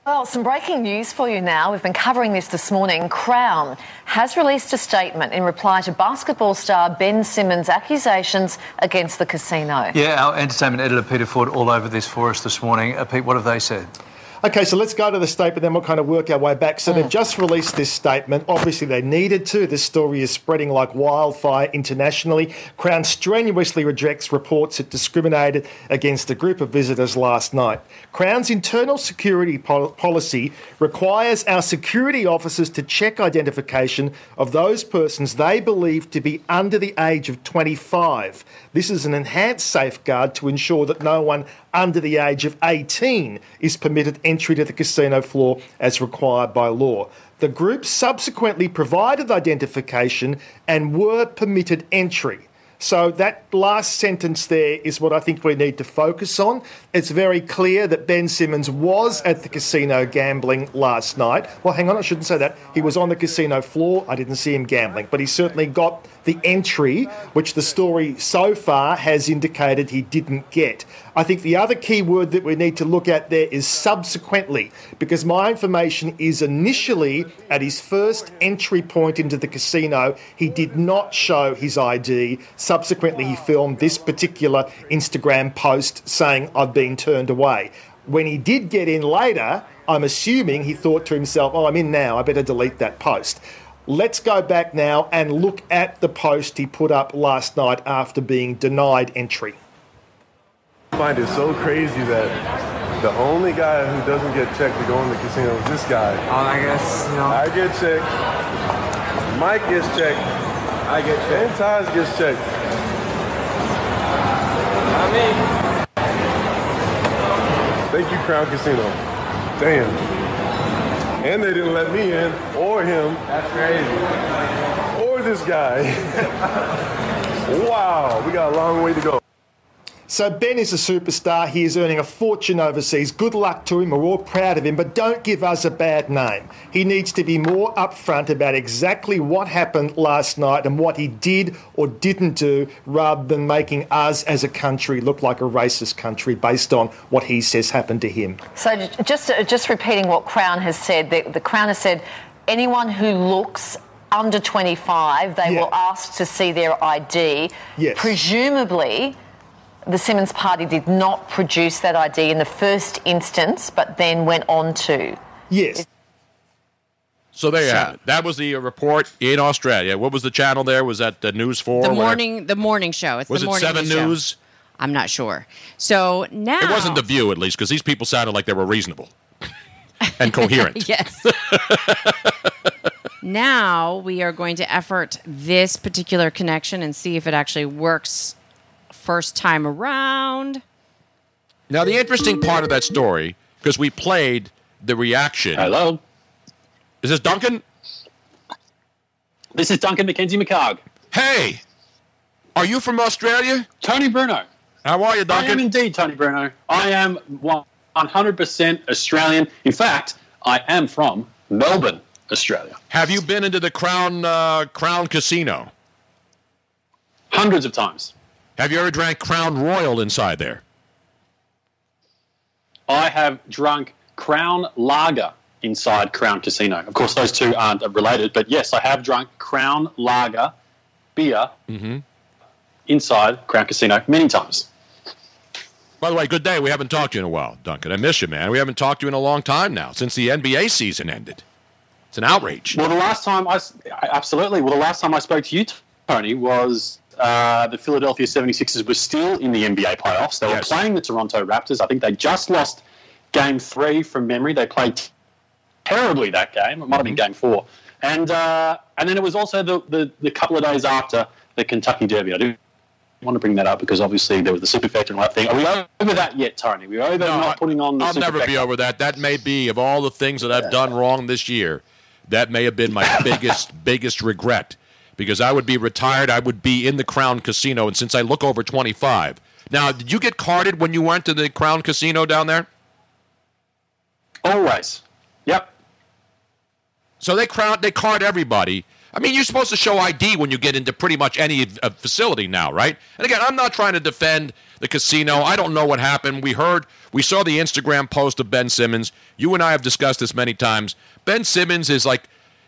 Well, some breaking news for you now. We've been covering this morning. Crown has released a statement in reply to basketball star Ben Simmons' accusations against the casino. Yeah, our entertainment editor Peter Ford all over this for us this morning. Pete, what have they said? Okay, so let's go to the statement, then we'll kind of work our way back. So they've just released this statement. Obviously, they needed to. This story is spreading like wildfire internationally. Crown strenuously rejects reports it discriminated against a group of visitors last night. Crown's internal security policy requires our security officers to check identification of those persons they believe to be under the age of 25. This is an enhanced safeguard to ensure that no one under the age of 18 is permitted entry to the casino floor as required by law. The group subsequently provided identification and were permitted entry. So that last sentence there is what I think we need to focus on. It's very clear that Ben Simmons was at the casino gambling last night. Well, hang on, I shouldn't say that. He was on the casino floor. I didn't see him gambling, but he certainly got the entry, which the story so far has indicated he didn't get. I think the other key word that we need to look at there is subsequently, because my information is initially at his first entry point into the casino, he did not show his ID. Subsequently, he filmed this particular Instagram post saying, I've been turned away. When he did get in later, I'm assuming he thought to himself, oh, I'm in now, I better delete that post. Let's go back now and look at the post he put up last night after being denied entry. I find it so crazy that the only guy who doesn't get checked to go in the casino is this guy. I guess, you know. I get checked. Mike gets checked. I get checked. And Taj gets checked. I mean. Thank you, Crown Casino. Damn. And they didn't let me in, or him. That's crazy. Or this guy. Wow, we got a long way to go. So Ben is a superstar. He is earning a fortune overseas. Good luck to him. We're all proud of him, but don't give us a bad name. He needs to be more upfront about exactly what happened last night and what he did or didn't do, rather than making us as a country look like a racist country based on what he says happened to him. So just repeating what Crown has said, the Crown has said anyone who looks under 25, they will ask to see their ID. Yes. Presumably, the Simmons party did not produce that ID in the first instance, but then went on to. Yes. So there you have it. That was the report in Australia. What was the channel there? Was that the News 4? The morning show. It's was the morning show. Was it 7 show. News? I'm not sure. So now... It wasn't The View, at least, because these people sounded like they were reasonable and coherent. Yes. Now we are going to effort this particular connection and see if it actually works first time around. Now, the interesting part of that story, because we played the reaction. Hello. Is this Duncan? This is Duncan McKenzie McHarg. Hey, are you from Australia? Tony Bruno. How are you, Duncan? I am indeed, Tony Bruno. I am 100% Australian. In fact, I am from Melbourne, Australia. Have you been into the Crown Casino? Hundreds of times. Have you ever drank Crown Royal inside there? I have drunk Crown Lager inside Crown Casino. Of course, those two aren't related, but yes, I have drunk Crown Lager beer inside Crown Casino many times. By the way, good day. We haven't talked to you in a while, Duncan. I miss you, man. We haven't talked to you in a long time now, since the NBA season ended. It's an outrage. Well, the last time I spoke to you, Tony, was... the Philadelphia 76ers were still in the NBA playoffs. They were playing the Toronto Raptors. I think they just lost Game 3 from memory. They played terribly that game. It might have been Game 4. And then it was also the couple of days after the Kentucky Derby. I do want to bring that up because obviously there was the super factor and all that thing. Are we over that yet, Tony? Are we over not putting on the super factor? I'll never be over that. That may be, of all the things that I've done wrong this year, that may have been my biggest regret, because I would be retired. I would be in the Crown Casino, and since I look over 25. Now, did you get carded when you went to the Crown Casino down there? Always. Yep. So they card everybody. I mean, you're supposed to show ID when you get into pretty much any facility now, right? And again, I'm not trying to defend the casino. I don't know what happened. We saw the Instagram post of Ben Simmons. You and I have discussed this many times. Ben Simmons is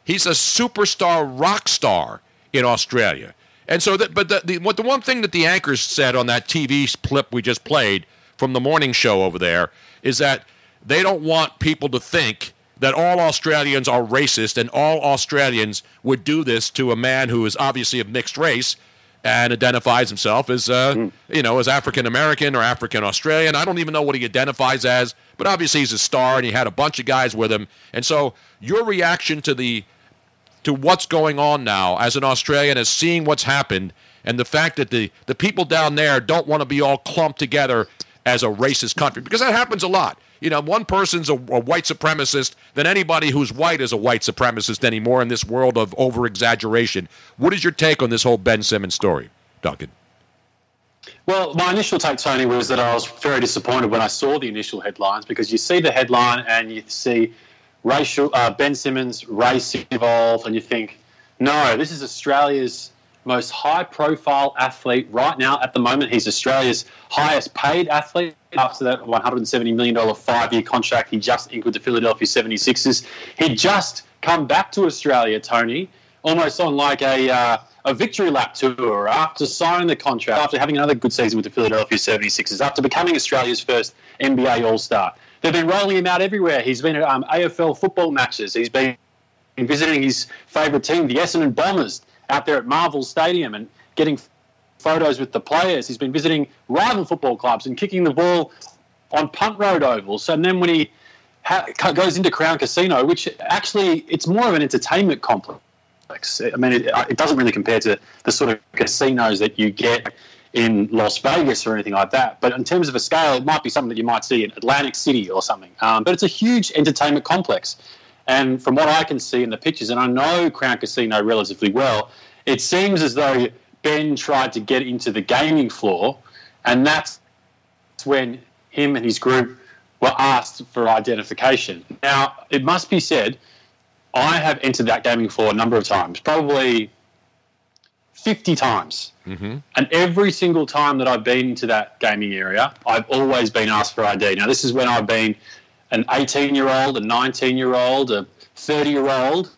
he's a superstar rock star in Australia. And so, the one thing that the anchors said on that TV clip we just played from the morning show over there is that they don't want people to think that all Australians are racist and all Australians would do this to a man who is obviously of mixed race and identifies himself as, as African-American or African-Australian. I don't even know what he identifies as, but obviously he's a star and he had a bunch of guys with him. And so your reaction to what's going on now as an Australian, as seeing what's happened, and the fact that the people down there don't want to be all clumped together as a racist country, because that happens a lot. You know, one person's a white supremacist, then anybody who's white is a white supremacist anymore in this world of over-exaggeration. What is your take on this whole Ben Simmons story, Duncan? Well, my initial take, Tony, was that I was very disappointed when I saw the initial headlines, because you see the headline and you see Ben Simmons' race involved, and you think, no, this is Australia's most high-profile athlete right now. At the moment, he's Australia's highest-paid athlete. After that $170 million five-year contract, he just inked with the Philadelphia 76ers. He'd just come back to Australia, Tony, almost on like a victory lap tour after signing the contract, after having another good season with the Philadelphia 76ers, after becoming Australia's first NBA All-Star. They've been rolling him out everywhere. He's been at AFL football matches. He's been visiting his favourite team, the Essendon Bombers, out there at Marvel Stadium and getting photos with the players. He's been visiting rival football clubs and kicking the ball on Punt Road Oval. So then when he goes into Crown Casino, which actually it's more of an entertainment complex. I mean, it doesn't really compare to the sort of casinos that you get in Las Vegas or anything like that. But in terms of a scale, it might be something that you might see in Atlantic City or something. But it's a huge entertainment complex. And from what I can see in the pictures, and I know Crown Casino relatively well, it seems as though Ben tried to get into the gaming floor, and that's when him and his group were asked for identification. Now, it must be said, I have entered that gaming floor a number of times, probably 50 times. Mm-hmm. And every single time that I've been to that gaming area, I've always been asked for ID. Now, this is when I've been an 18-year-old, a 19-year-old, a 30-year-old.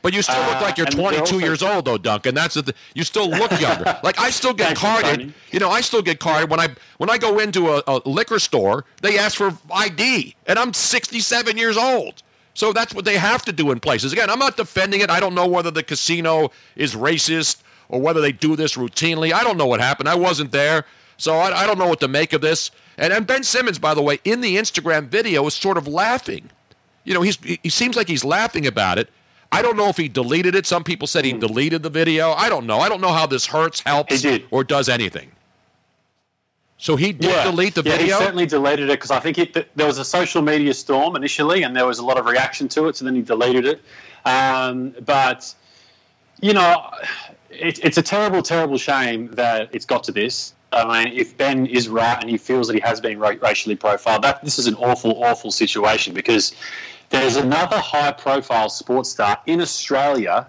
But you still look like you're 22 years old, though, Duncan. That's you still look younger. Like, I still get carded. You know, I still get carded when I go into a liquor store. They ask for ID, and I'm 67 years old. So that's what they have to do in places. Again, I'm not defending it. I don't know whether the casino is racist or whether they do this routinely. I don't know what happened. I wasn't there, so I don't know what to make of this. And Ben Simmons, by the way, in the Instagram video is sort of laughing. You know, he seems like he's laughing about it. I don't know if he deleted it. Some people said he deleted the video. I don't know. I don't know how this hurts, helps, or does anything. So he did delete the video? Yeah, he certainly deleted it because I think there was a social media storm initially and there was a lot of reaction to it, so then he deleted it. But, you know, it's a terrible, terrible shame that it's got to this. I mean, if Ben is right and he feels that he has been racially profiled, this is an awful, awful situation because there's another high-profile sports star in Australia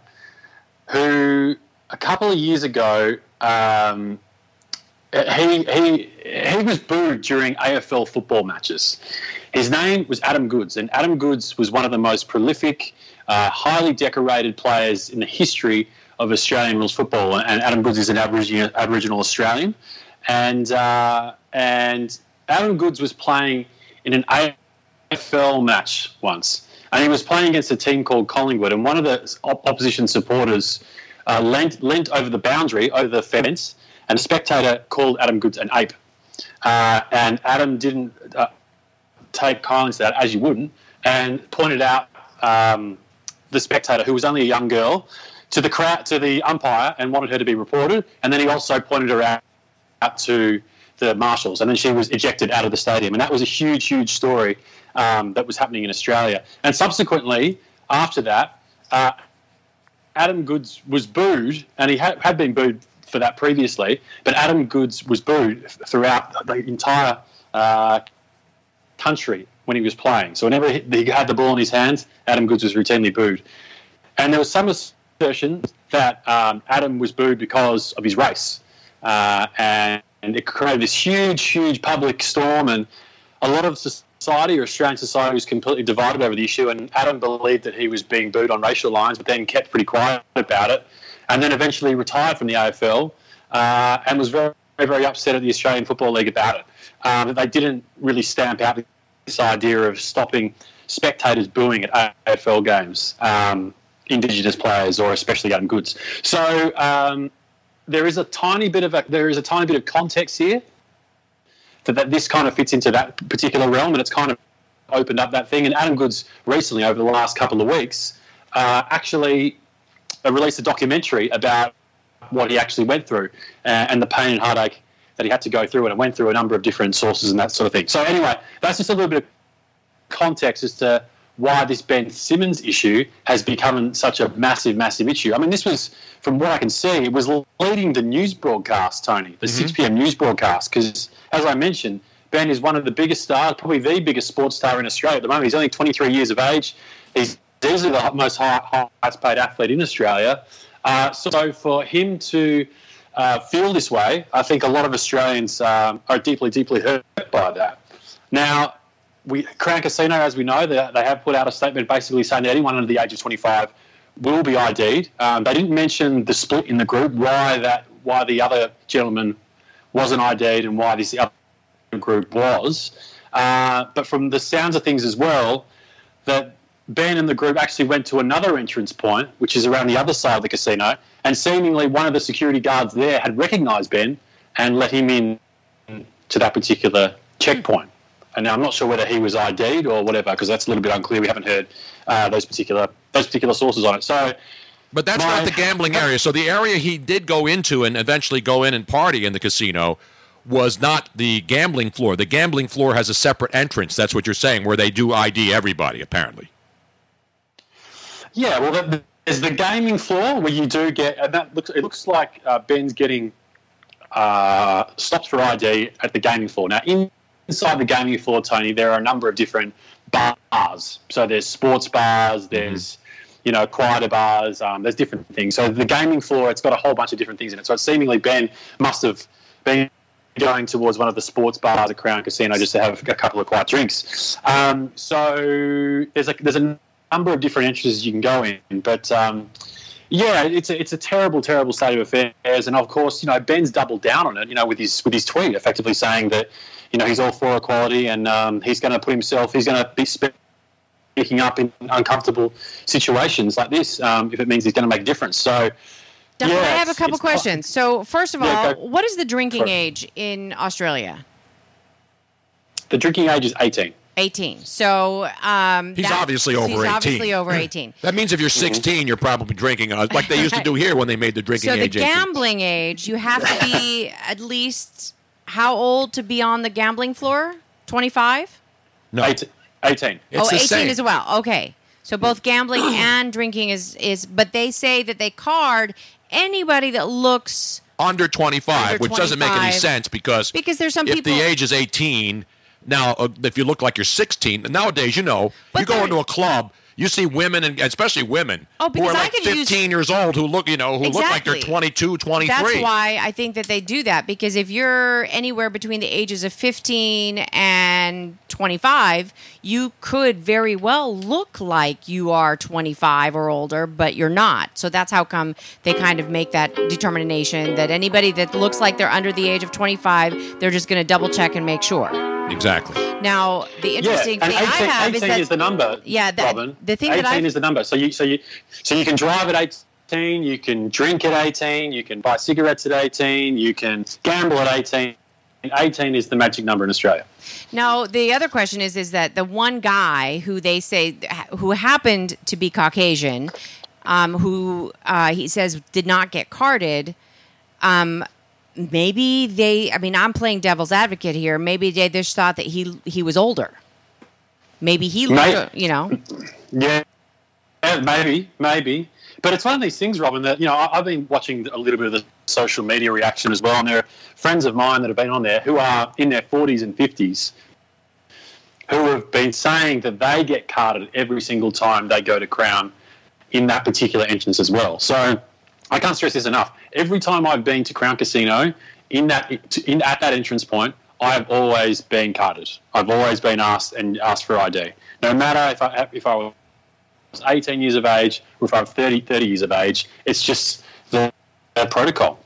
who a couple of years ago, he was booed during AFL football matches. His name was Adam Goodes, and Adam Goodes was one of the most prolific, highly decorated players in the history of Australian rules football. And Adam Goodes is an Aboriginal Australian. And Adam Goodes was playing in an AFL match once, and he was playing against a team called Collingwood, and one of the opposition supporters leant over the boundary, over the fence, and a spectator called Adam Goodes an ape, and Adam didn't take kindly to that, as you wouldn't, and pointed out the spectator, who was only a young girl, to the crowd, to the umpire, and wanted her to be reported. And then he also pointed her out to the marshals, and then she was ejected out of the stadium. And that was a huge, huge story that was happening in Australia. And subsequently, after that, Adam Goodes was booed, and he had been booed for that previously, but Adam Goodes was booed throughout the entire country when he was playing. So whenever he had the ball in his hands, Adam Goodes was routinely booed. And there was some assertion that Adam was booed because of his race. And it created this huge, huge public storm, and a lot of society, or Australian society, was completely divided over the issue, and Adam believed that he was being booed on racial lines, but then kept pretty quiet about it, and then eventually retired from the AFL and was very, very upset at the Australian Football League about it. They didn't really stamp out this idea of stopping spectators booing at AFL games, Indigenous players, or especially Adam Goodes. So there is a tiny bit of context here that this kind of fits into that particular realm, and it's kind of opened up that thing. And Adam Goodes recently, over the last couple of weeks, actually released a documentary about what he actually went through and the pain and heartache that he had to go through, and it went through a number of different sources and that sort of thing. So anyway, that's just a little bit of context as to why this Ben Simmons issue has become such a massive, massive issue. I mean, this was, from what I can see, it was leading the news broadcast, Tony, the 6 p.m. news broadcast, because, as I mentioned, Ben is one of the biggest stars, probably the biggest sports star in Australia at the moment. He's only 23 years of age. He's easily the most highest paid athlete in Australia. So for him to feel this way, I think a lot of Australians are deeply, deeply hurt by that. Now, Crown Casino, as we know, they have put out a statement basically saying that anyone under the age of 25 will be ID'd. They didn't mention the split in the group, why the other gentleman wasn't ID'd and why this other group was. But from the sounds of things as well, that Ben and the group actually went to another entrance point, which is around the other side of the casino, and seemingly one of the security guards there had recognised Ben and let him in to that particular checkpoint. And now I'm not sure whether he was ID'd or whatever, because that's a little bit unclear. We haven't heard those particular sources on it. So, but that's not the gambling area. So the area he did go into and eventually go in and party in the casino was not the gambling floor. The gambling floor has a separate entrance. That's what you're saying, where they do ID everybody, apparently. Yeah, well, there's the gaming floor where you do get, and it looks like Ben's getting stopped for ID at the gaming floor. Now, Inside the gaming floor, Tony, there are a number of different bars. So there's sports bars, there's, quieter bars, there's different things. So the gaming floor, it's got a whole bunch of different things in it. So seemingly Ben must have been going towards one of the sports bars at Crown Casino just to have a couple of quiet drinks. So there's a number of different entrances you can go in. But, it's a terrible, terrible state of affairs. And, of course, Ben's doubled down on it, with his tweet effectively saying that, he's all for equality, and he's going to be speaking up in uncomfortable situations like this if it means he's going to make a difference. So, Duncan, I have a couple questions. So, first of all, what is the drinking age in Australia? The drinking age is 18. 18. So he's obviously over 18. That means if you're 16, you're probably drinking, like they used to do here when they made the drinking age. So the gambling age, you have to be at least. How old to be on the gambling floor? 25? No. 18. It's 18 same. As well. Okay. So both gambling and drinking is but they say that they card anybody that looks under 25, which doesn't make any sense because there's some people. If the age is 18, now if you look like you're 16, nowadays, you go into a club, you see women, and especially women, who are like 15 years old who look, look like they're 22, 23. That's why I think that they do that, because if you're anywhere between the ages of 15 and 25, you could very well look like you are 25 or older, but you're not. So that's how come they kind of make that determination that anybody that looks like they're under the age of 25, they're just going to double check and make sure. Exactly. Now, the interesting thing 18, I have is that 18 is the number. Yeah, Robin. The thing 18 is the number. So you can drive at 18, you can drink at 18, you can buy cigarettes at 18, you can gamble at 18. 18 is the magic number in Australia. Now, the other question is that the one guy who they say who happened to be Caucasian, who he says did not get carded, maybe they – I mean, I'm playing devil's advocate here. Maybe they just thought that he was older. Maybe he looked – you know. Yeah, maybe. But it's one of these things, Robin, that, you know, I've been watching a little bit of the social media reaction as well, and there are friends of mine that have been on there who are in their 40s and 50s who have been saying that they get carded every single time they go to Crown in that particular entrance as well. So I can't stress this enough. Every time I've been to Crown Casino at that entrance point, I've always been carded. I've always been asked for ID. No matter if I was 18 years of age or if I'm 30 years of age, it's just the protocol.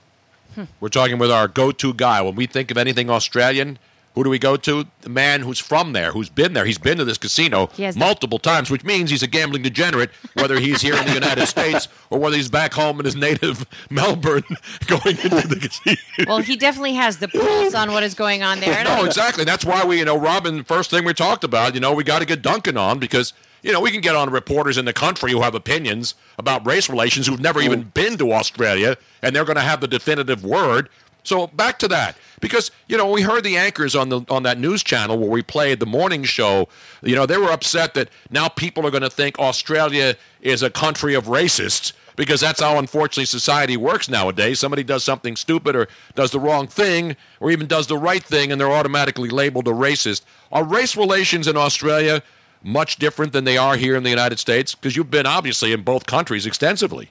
We're talking with our go-to guy. When we think of anything Australian, who do we go to? The man who's from there, who's been there. He's been to this casino multiple times, which means he's a gambling degenerate, whether he's here in the United States or whether he's back home in his native Melbourne going into the casino. Well, he definitely has the pulse on what is going on there. No, exactly. That's why we, Robin, first thing we talked about, we got to get Duncan on because... we can get on reporters in the country who have opinions about race relations who've never even been to Australia, and they're going to have the definitive word. So back to that, because, we heard the anchors on that news channel where we played the morning show, they were upset that now people are going to think Australia is a country of racists because that's how, unfortunately, society works nowadays. Somebody does something stupid or does the wrong thing or even does the right thing, and they're automatically labeled a racist. Are race relations in Australia much different than they are here in the United States? Because you've been, obviously, in both countries extensively.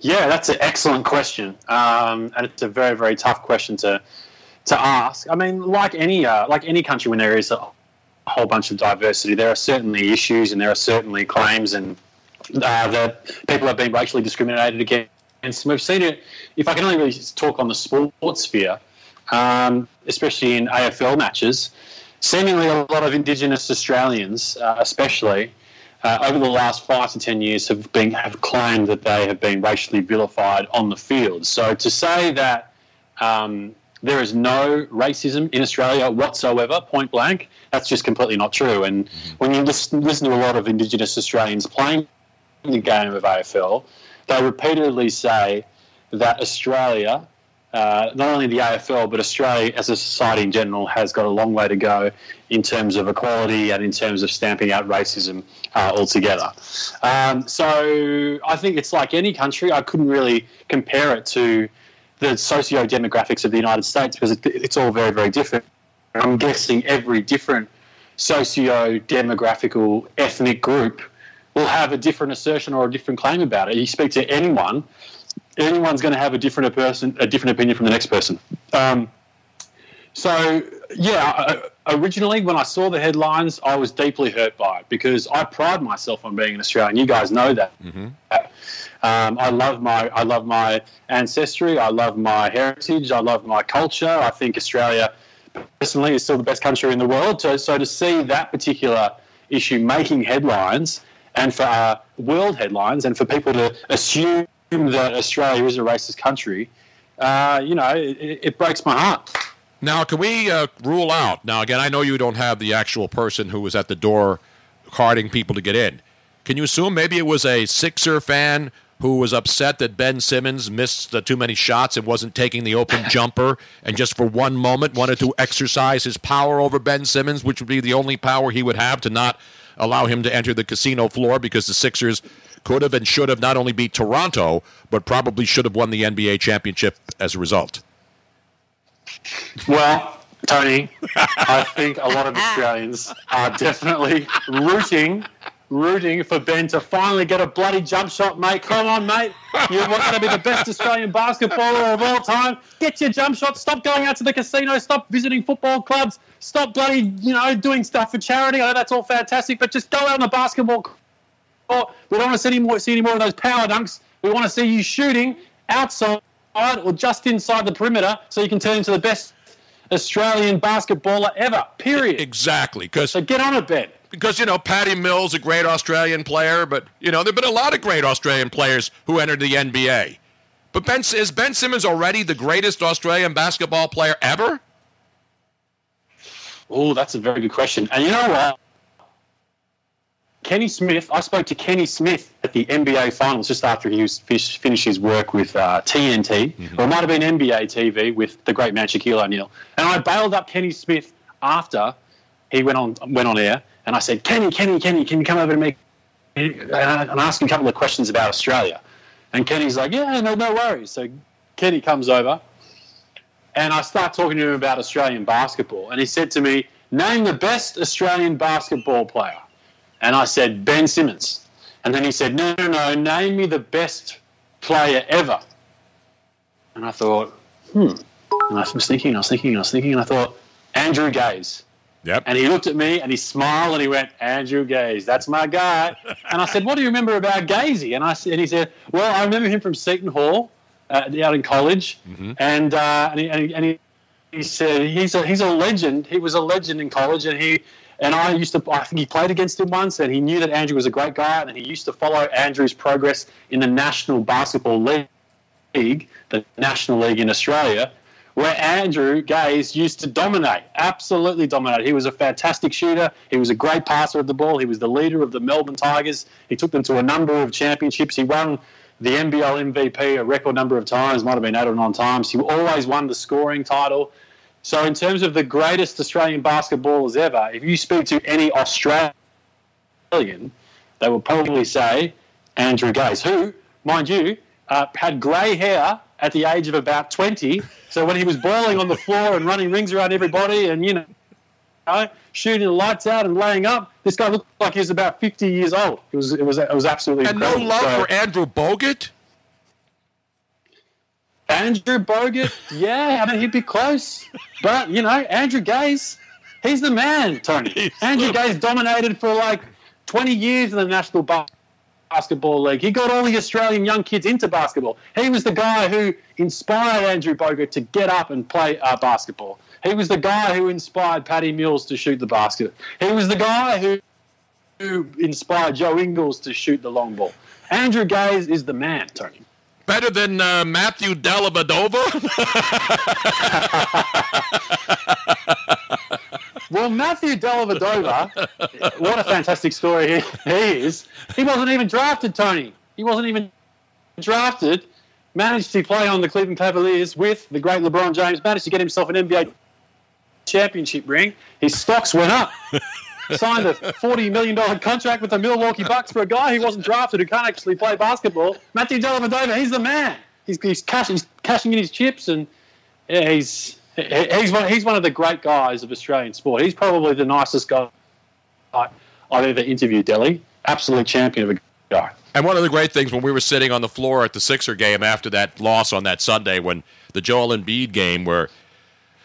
Yeah, that's an excellent question. And it's a very, very tough question to ask. I mean, like any country, when there is a whole bunch of diversity, there are certainly issues and there are certainly claims and that people have been racially discriminated against. And we've seen it, if I can only really talk on the sports sphere, especially in AFL matches, seemingly a lot of Indigenous Australians, especially, over the last 5 to 10 years have claimed that they have been racially vilified on the field. So to say that there is no racism in Australia whatsoever, point blank, that's just completely not true. And when you listen to a lot of Indigenous Australians playing the game of AFL, they repeatedly say that Australia... not only the AFL, but Australia as a society in general has got a long way to go in terms of equality and in terms of stamping out racism altogether. So I think it's like any country. I couldn't really compare it to the socio-demographics of the United States because it's all very, very different. I'm guessing every different socio-demographical ethnic group will have a different assertion or a different claim about it. You speak to anyone... Anyone's going to have a different opinion from the next person. Originally when I saw the headlines, I was deeply hurt by it because I pride myself on being an Australian. You guys know that. Mm-hmm. I love my ancestry. I love my heritage. I love my culture. I think Australia, personally, is still the best country in the world. So to see that particular issue making headlines and for world headlines and for people to assume that Australia is a racist country, it breaks my heart. Now, can we rule out? Now, again, I know you don't have the actual person who was at the door carding people to get in. Can you assume maybe it was a Sixer fan who was upset that Ben Simmons missed too many shots and wasn't taking the open jumper and just for one moment wanted to exercise his power over Ben Simmons, which would be the only power he would have to not allow him to enter the casino floor because the Sixers could have and should have not only beat Toronto, but probably should have won the NBA championship as a result. Well, Tony, I think a lot of Australians are definitely rooting for Ben to finally get a bloody jump shot, mate. Come on, mate. You're going to be the best Australian basketballer of all time. Get your jump shot. Stop going out to the casino. Stop visiting football clubs. Stop bloody, doing stuff for charity. I know that's all fantastic, but just go out on the basketball court. We don't want to see any more of those power dunks. We want to see you shooting outside or just inside the perimeter so you can turn into the best Australian basketballer ever, period. Exactly. So get on it, Ben. Because, Patty Mills, a great Australian player, but, there have been a lot of great Australian players who entered the NBA. But is Ben Simmons already the greatest Australian basketball player ever? Oh, that's a very good question. And you know what? Kenny Smith, I spoke to Kenny Smith at the NBA Finals just after he was finished his work with TNT, mm-hmm. or it might have been NBA TV with the great man Shaquille O'Neal. And I bailed up Kenny Smith after he went on air, and I said, Kenny, can you come over to me and ask him a couple of questions about Australia? And Kenny's like, yeah, no worries. So Kenny comes over, and I start talking to him about Australian basketball. And he said to me, name the best Australian basketball player. And I said, Ben Simmons. And then he said, no, name me the best player ever. And I thought, And I was thinking, and I thought, Andrew Gaze. Yep. And he looked at me, and he smiled, and he went, Andrew Gaze, that's my guy. And I said, what do you remember about Gazy? And he said, well, I remember him from Seton Hall out in college. Mm-hmm. And he said, he's a legend. He was a legend in college, and he... And I think he played against him once, and he knew that Andrew was a great guy, and he used to follow Andrew's progress in the National Basketball League, the National League in Australia, where Andrew Gaze used to dominate, absolutely dominate. He was a fantastic shooter. He was a great passer of the ball. He was the leader of the Melbourne Tigers. He took them to a number of championships. He won the NBL MVP a record number of times, might have been 8 or 9 times. He always won the scoring title. So in terms of the greatest Australian basketballers ever, if you speak to any Australian, they will probably say Andrew Gaze, who, mind you, had grey hair at the age of about 20. So when he was boiling on the floor and running rings around everybody and, you know, shooting the lights out and laying up, this guy looked like he was about 50 years old. It was absolutely incredible. And no love for Andrew Bogut? Andrew Bogut, yeah, I mean, he'd be close. But, you know, Andrew Gaze, he's the man, Tony. Gaze dominated for like 20 years in the National Basketball League. He got all the Australian young kids into basketball. He was the guy who inspired Andrew Bogut to get up and play basketball. He was the guy who inspired Patty Mills to shoot the basket. He was the guy who inspired Joe Ingles to shoot the long ball. Andrew Gaze is the man, Tony. Better than Matthew Dellavedova? Well, Matthew Dellavedova, what a fantastic story he is. He wasn't even drafted, Tony. He wasn't even drafted. Managed to play on the Cleveland Cavaliers with the great LeBron James. Managed to get himself an NBA championship ring. His stocks went up. Signed a $40 million contract with the Milwaukee Bucks for a guy who wasn't drafted, who can't actually play basketball. Matthew Dellavedova, he's the man. He's cashing in his chips, and yeah, he's one of the great guys of Australian sport. He's probably the nicest guy I've ever interviewed, Delly. Absolute champion of a guy. And one of the great things when we were sitting on the floor at the Sixer game after that loss on that Sunday, when the Joel Embiid game where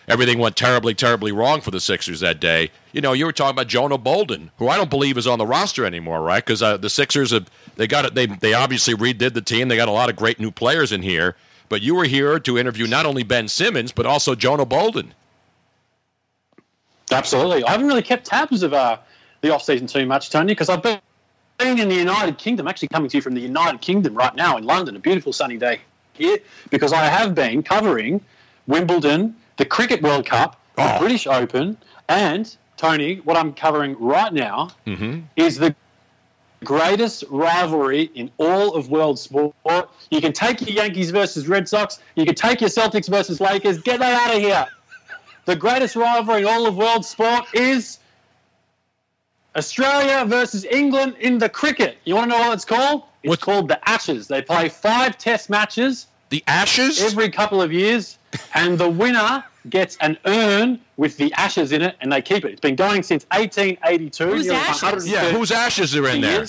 everything went terribly, terribly wrong for the Sixers that day. You know, you were talking about Jonah Bolden, who I don't believe is on the roster anymore, right? Because the Sixers they obviously redid the team. They got a lot of great new players in here. But you were here to interview not only Ben Simmons but also Jonah Bolden. Absolutely, I haven't really kept tabs of the off season too much, Tony, because I've been in the United Kingdom. Actually, coming to you from the United Kingdom right now in London, a beautiful sunny day here, because I have been covering Wimbledon, the Cricket World Cup, the British Open, and, Tony, what I'm covering right now is the greatest rivalry in all of world sport. You can take your Yankees versus Red Sox. You can take your Celtics versus Lakers. Get that out of here. The greatest rivalry in all of world sport is Australia versus England in the cricket. You want to know what it's called? It's called The Ashes. They play 5 test matches. The Ashes? Every couple of years. And the winner gets an urn with the ashes in it, and they keep it. It's been going since 1882. Whose ashes? Yeah, whose ashes are in there?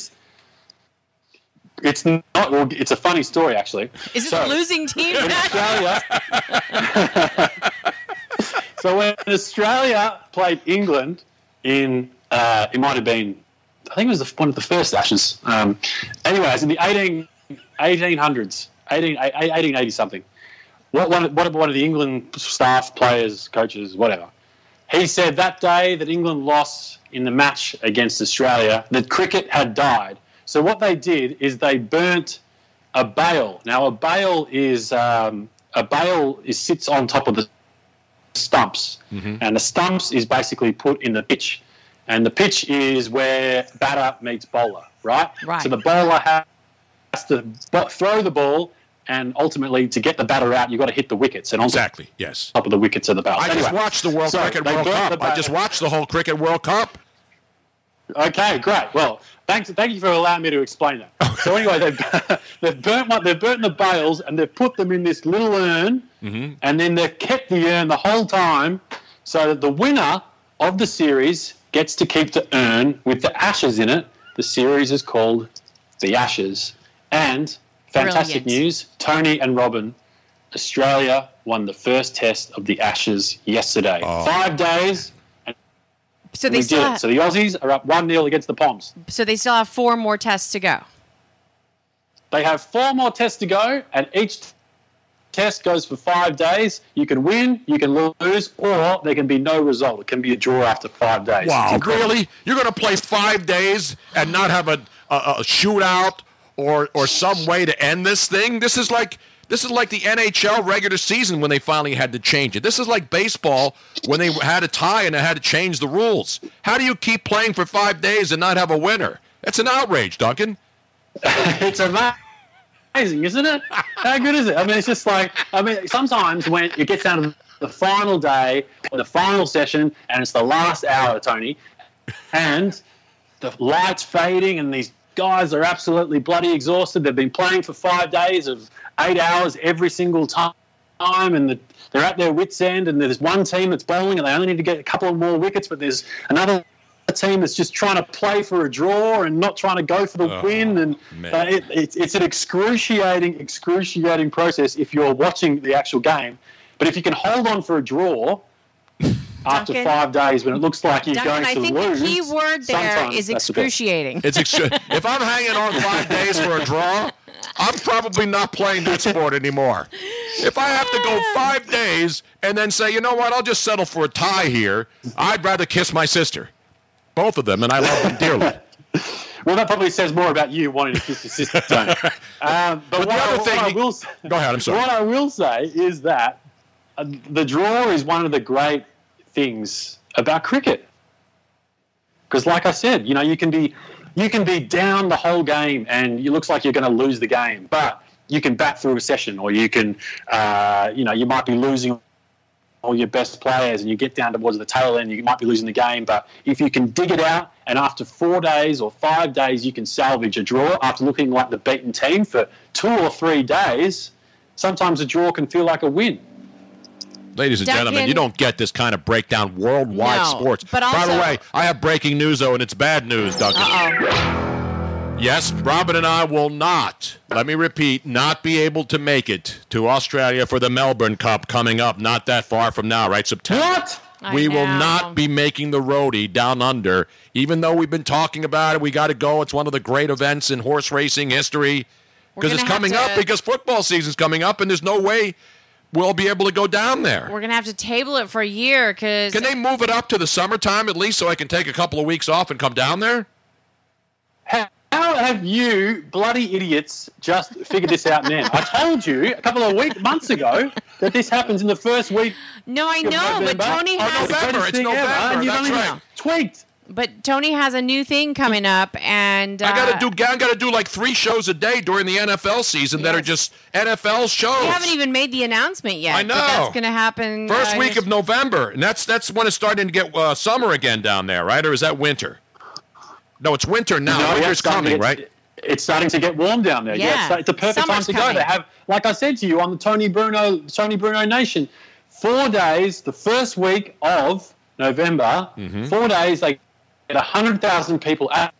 It's not. Well, it's a funny story, actually. Is it the losing team? In Australia, so when Australia played England in, it might have been, I think it was one of the first Ashes. Anyways, in the 1880 something. One of the England staff, players, coaches, whatever. He said that day that England lost in the match against Australia, that cricket had died. So what they did is they burnt a bale. Now, a bale sits on top of the stumps, mm-hmm. and the stumps is basically put in the pitch, and the pitch is where batter meets bowler, right? Right. So the bowler has to throw the ball, and ultimately, to get the batter out, you've got to hit the wickets. And on top of the wickets are the bales. I just watched the whole Cricket World Cup. Okay, great. Well, thank you for allowing me to explain that. So anyway, they've burnt the bales and they've put them in this little urn, mm-hmm. and then they've kept the urn the whole time so that the winner of the series gets to keep the urn with the ashes in it. The series is called The Ashes. And fantastic news, Tony and Robin, Australia won the first test of the Ashes yesterday. Oh. 5 days. So they still have, so the Aussies are up 1-0 against the Poms. So they still have 4 more tests to go. They have 4 more tests to go, and each test goes for 5 days. You can win, you can lose, or there can be no result. It can be a draw after 5 days. Wow, really? You're going to play 5 days and not have a shootout or some way to end this thing? This is like the NHL regular season when they finally had to change it. This is like baseball when they had a tie and they had to change the rules. How do you keep playing for 5 days and not have a winner? That's an outrage, Duncan. It's amazing, isn't it? How good is it? I mean, it's just like, sometimes when it gets down to the final day, the final session, and it's the last hour, Tony, and the light's fading and these guys are absolutely bloody exhausted. They've been playing for 5 days of 8 hours every single time, and they're at their wits' end, and there's one team that's bowling and they only need to get a couple of more wickets, but there's another team that's just trying to play for a draw and not trying to go for the win. And it's an excruciating process if you're watching the actual game. But if you can hold on for a draw after Duncan, 5 days, when it looks like you're Duncan, going to lose. I think the key word there is excruciating. If I'm hanging on 5 days for a draw, I'm probably not playing that sport anymore. If I have to go 5 days and then say, you know what, I'll just settle for a tie here, I'd rather kiss my sister. Both of them, and I love them dearly. Well, that probably says more about you wanting to kiss your sister, don't you? What I will say is that the draw is one of the great things about cricket, because like I said, you know, you can be down the whole game and it looks like you're going to lose the game, but you can bat through a session, or you can you might be losing all your best players and you get down towards the tail end, you might be losing the game, but if you can dig it out and after 4 days or 5 days you can salvage a draw after looking like the beaten team for 2 or 3 days, sometimes a draw can feel like a win. Ladies and gentlemen, you don't get this kind of breakdown worldwide sports. But also, by the way, I have breaking news, though, and it's bad news, Duncan. Uh-oh. Yes, Robin and I will not, let me repeat, not be able to make it to Australia for the Melbourne Cup coming up not that far from now, right? September. What? We will not be making the roadie down under, even though we've been talking about it. We got to go. It's one of the great events in horse racing history because it's coming up, because football season's coming up, and there's no way we'll be able to go down there. We're going to have to table it for a year. Can they move it up to the summertime at least so I can take a couple of weeks off and come down there? How have you bloody idiots just figured this out now? I told you a couple of months ago that this happens in the first week. No, I know, but Tony has... November. It's November, that's right. Tweaked. But Tony has a new thing coming up, and I got to do like 3 shows a day during the NFL season that are just NFL shows. We haven't even made the announcement yet. I know that's going to happen first week of November, and that's when it's starting to get summer again down there, right? Or is that winter? No, it's winter now. No, winter's coming, right? It's starting to get warm down there. Yeah, it's the perfect time to go. They have, like I said to you on the Tony Bruno Nation, 4 days. The first week of November, mm-hmm. 4 days. 100,000 people at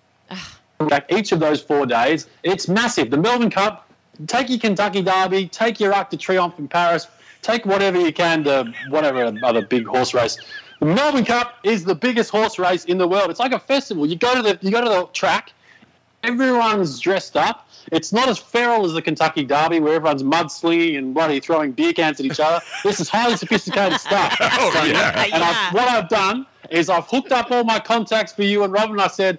each of those 4 days. It's massive. The Melbourne Cup, take your Kentucky Derby, take your Arc de Triomphe in Paris, take whatever you can to whatever other big horse race. The Melbourne Cup is the biggest horse race in the world. It's like a festival. You go to the track, everyone's dressed up. It's not as feral as the Kentucky Derby where everyone's mudslinging and bloody throwing beer cans at each other. This is highly sophisticated stuff. What I've done is I've hooked up all my contacts for you and Robin. I said,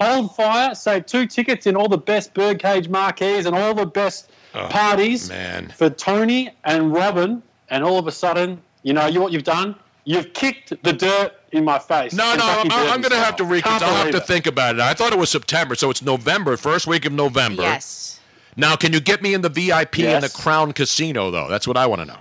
hold fire, save two tickets in all the best birdcage marquees and all the best parties for Tony and Robin, and all of a sudden, you know, you what you've done? You've kicked the dirt in my face. I'm going to have to reconsider. I'll have to think about it. I thought it was September, so it's November, first week of November. Yes. Now, can you get me in the VIP in the Crown Casino, though? That's what I want to know.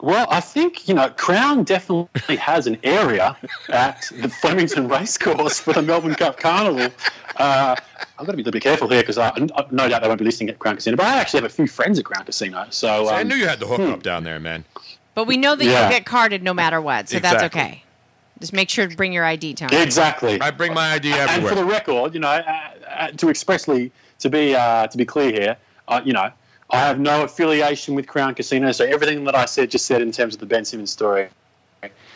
Well, I think, you know, Crown definitely has an area at the Flemington Racecourse for the Melbourne Cup Carnival. I've got to be a little bit careful here because I no doubt they won't be listening at Crown Casino, but I actually have a few friends at Crown Casino. So I knew you had the hookup down there, man. But we know that you'll get carded no matter what, so that's okay. Just make sure to bring your ID, Tony. Exactly. I bring my ID everywhere. And for the record, you know, to be clear here, you know, I have no affiliation with Crown Casino, so everything that I said just said in terms of the Ben Simmons story.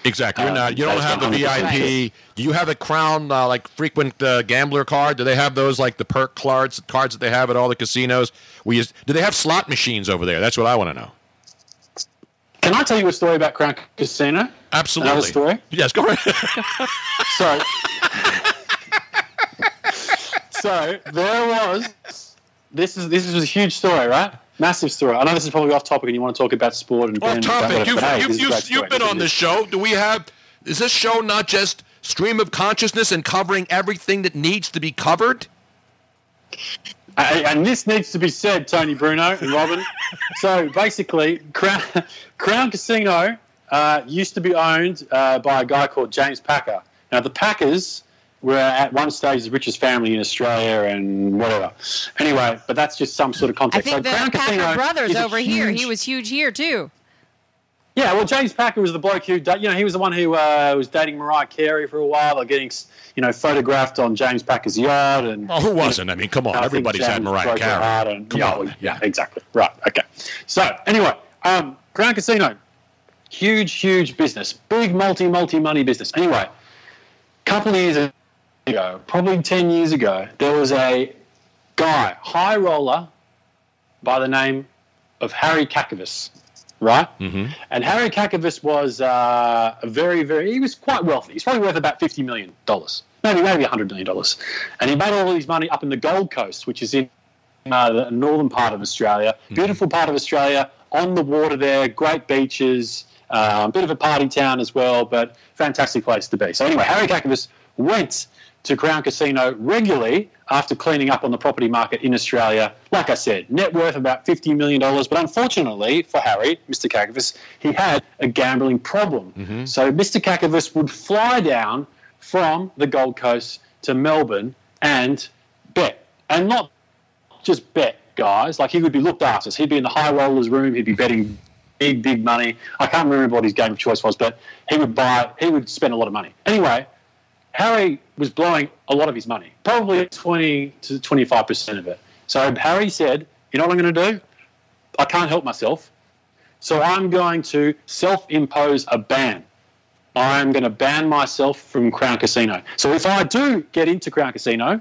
Exactly. You're not. You don't have the VIP. Right. Do you have a Crown like frequent gambler card? Do they have those like the perk cards that they have at all the casinos? Do they have slot machines over there? That's what I want to know. Can I tell you a story about Crown Casino? Absolutely. Another story? Yes, go ahead. So there was. This is a huge story, right? Massive story. I know this is probably off topic, and you want to talk about sport and off topic. You've been on this show. Is this show not just stream of consciousness and covering everything that needs to be covered? And this needs to be said, Tony Bruno and Robin. So basically, Crown Casino used to be owned by a guy called James Packer. Now the Packers were at one stage the richest family in Australia and whatever. Anyway, but that's just some sort of context. I think the Packer brothers over here, he was huge here too. Yeah, well, James Packer was the bloke who, you know, he was the one who was dating Mariah Carey for a while, or getting, you know, photographed on James Packer's yard. And who wasn't? I mean, come on, everybody's had Mariah Carey. And, yeah, exactly. Right, okay. So anyway, Crown Casino, huge business, big multi-money business. Anyway, a couple of years ago, probably 10 years ago, there was a guy, high roller, by the name of Harry Kakavas. Right? Mm-hmm. And Harry Kakavas was a very, very... He was quite wealthy. He's probably worth about $50 million, maybe $100 million. And he made all his money up in the Gold Coast, which is in the northern part of Australia. Mm-hmm. Beautiful part of Australia, on the water there, great beaches, a bit of a party town as well, but fantastic place to be. So anyway, Harry Kakavas went to Crown Casino regularly after cleaning up on the property market in Australia. Like I said, net worth about $50 million. But unfortunately for Harry, Mr. Kakavas, he had a gambling problem. Mm-hmm. So Mr. Kakavas would fly down from the Gold Coast to Melbourne and bet. And not just bet, guys. Like, he would be looked after. So he'd be in the high rollers room. He'd be betting big money. I can't remember what his game of choice was, but he would spend a lot of money. Anyway, Harry was blowing a lot of his money, probably 20 to 25% of it. So Harry said, you know what I'm going to do? I can't help myself. So I'm going to self-impose a ban. I'm going to ban myself from Crown Casino. So if I do get into Crown Casino,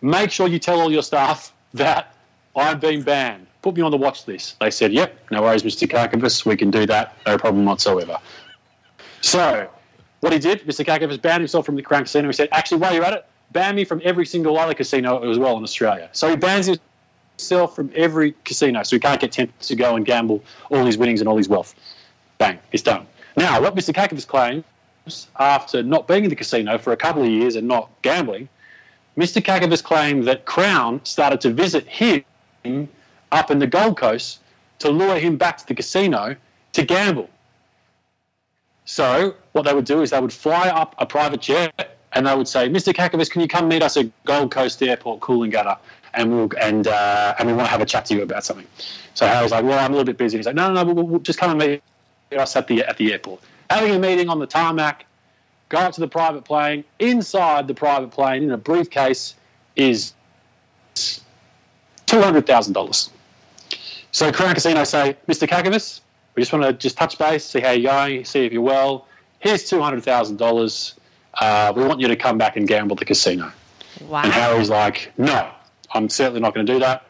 make sure you tell all your staff that I've been banned. Put me on the watch list. They said, yep, no worries, Mr. Kakavas. We can do that. No problem whatsoever. So... what he did, Mr. Kakavas banned himself from the Crown Casino. He said, actually, while you're at it, ban me from every single other casino as well in Australia. So he bans himself from every casino, so he can't get tempted to go and gamble all his winnings and all his wealth. Bang, it's done. Now, what Mr. Kakavas claims, after not being in the casino for a couple of years and not gambling, Mr. Kakavas claimed that Crown started to visit him up in the Gold Coast to lure him back to the casino to gamble. So what they would do is they would fly up a private jet and they would say, Mr. Kakavas, can you come meet us at Gold Coast Airport, Coolangatta, and we want to have a chat to you about something. So I was like, well, I'm a little bit busy. He's like, no, we'll just come and meet us at the airport. Having a meeting on the tarmac, go up to the private plane. Inside the private plane, in a briefcase, is $200,000. So Crown Casino say, Mr. Kakavas, we just want to touch base, see how you're going, see if you're well. Here's $200,000. We want you to come back and gamble the casino. Wow. And Harry's like, no, I'm certainly not going to do that.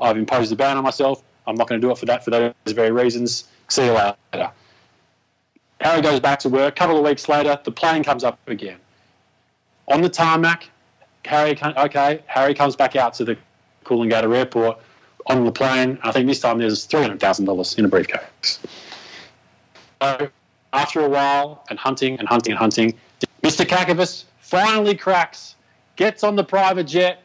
I've imposed a ban on myself. I'm not going to do it for those very reasons. See you later. Harry goes back to work. A couple of weeks later, the plane comes up again. on the tarmac. Harry comes back out to the Coolangatta Airport on the plane. I think this time there's $300,000 in a briefcase. So after a while, and hunting, Mr. Kakavas finally cracks, gets on the private jet,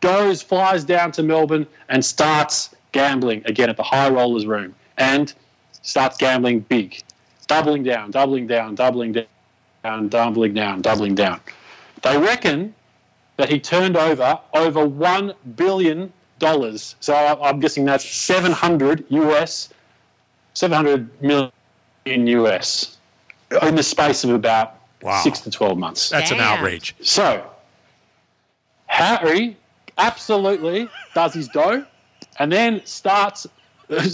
flies down to Melbourne, and starts gambling again at the High Rollers Room, and starts gambling big, doubling down. They reckon that he turned over $1 billion. So I'm guessing that's $700 million US in the space of about 6 to 12 months. That's an outrage. So Harry absolutely does his dough and then files a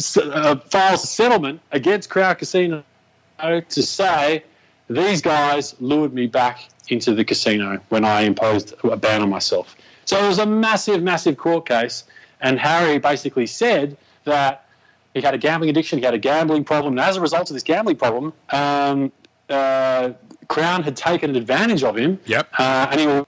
settlement against Crown Casino to say, these guys lured me back into the casino when I imposed a ban on myself. So it was a massive, massive court case, and Harry basically said that he had a gambling addiction, he had a gambling problem, and as a result of this gambling problem, Crown had taken advantage of him, and he was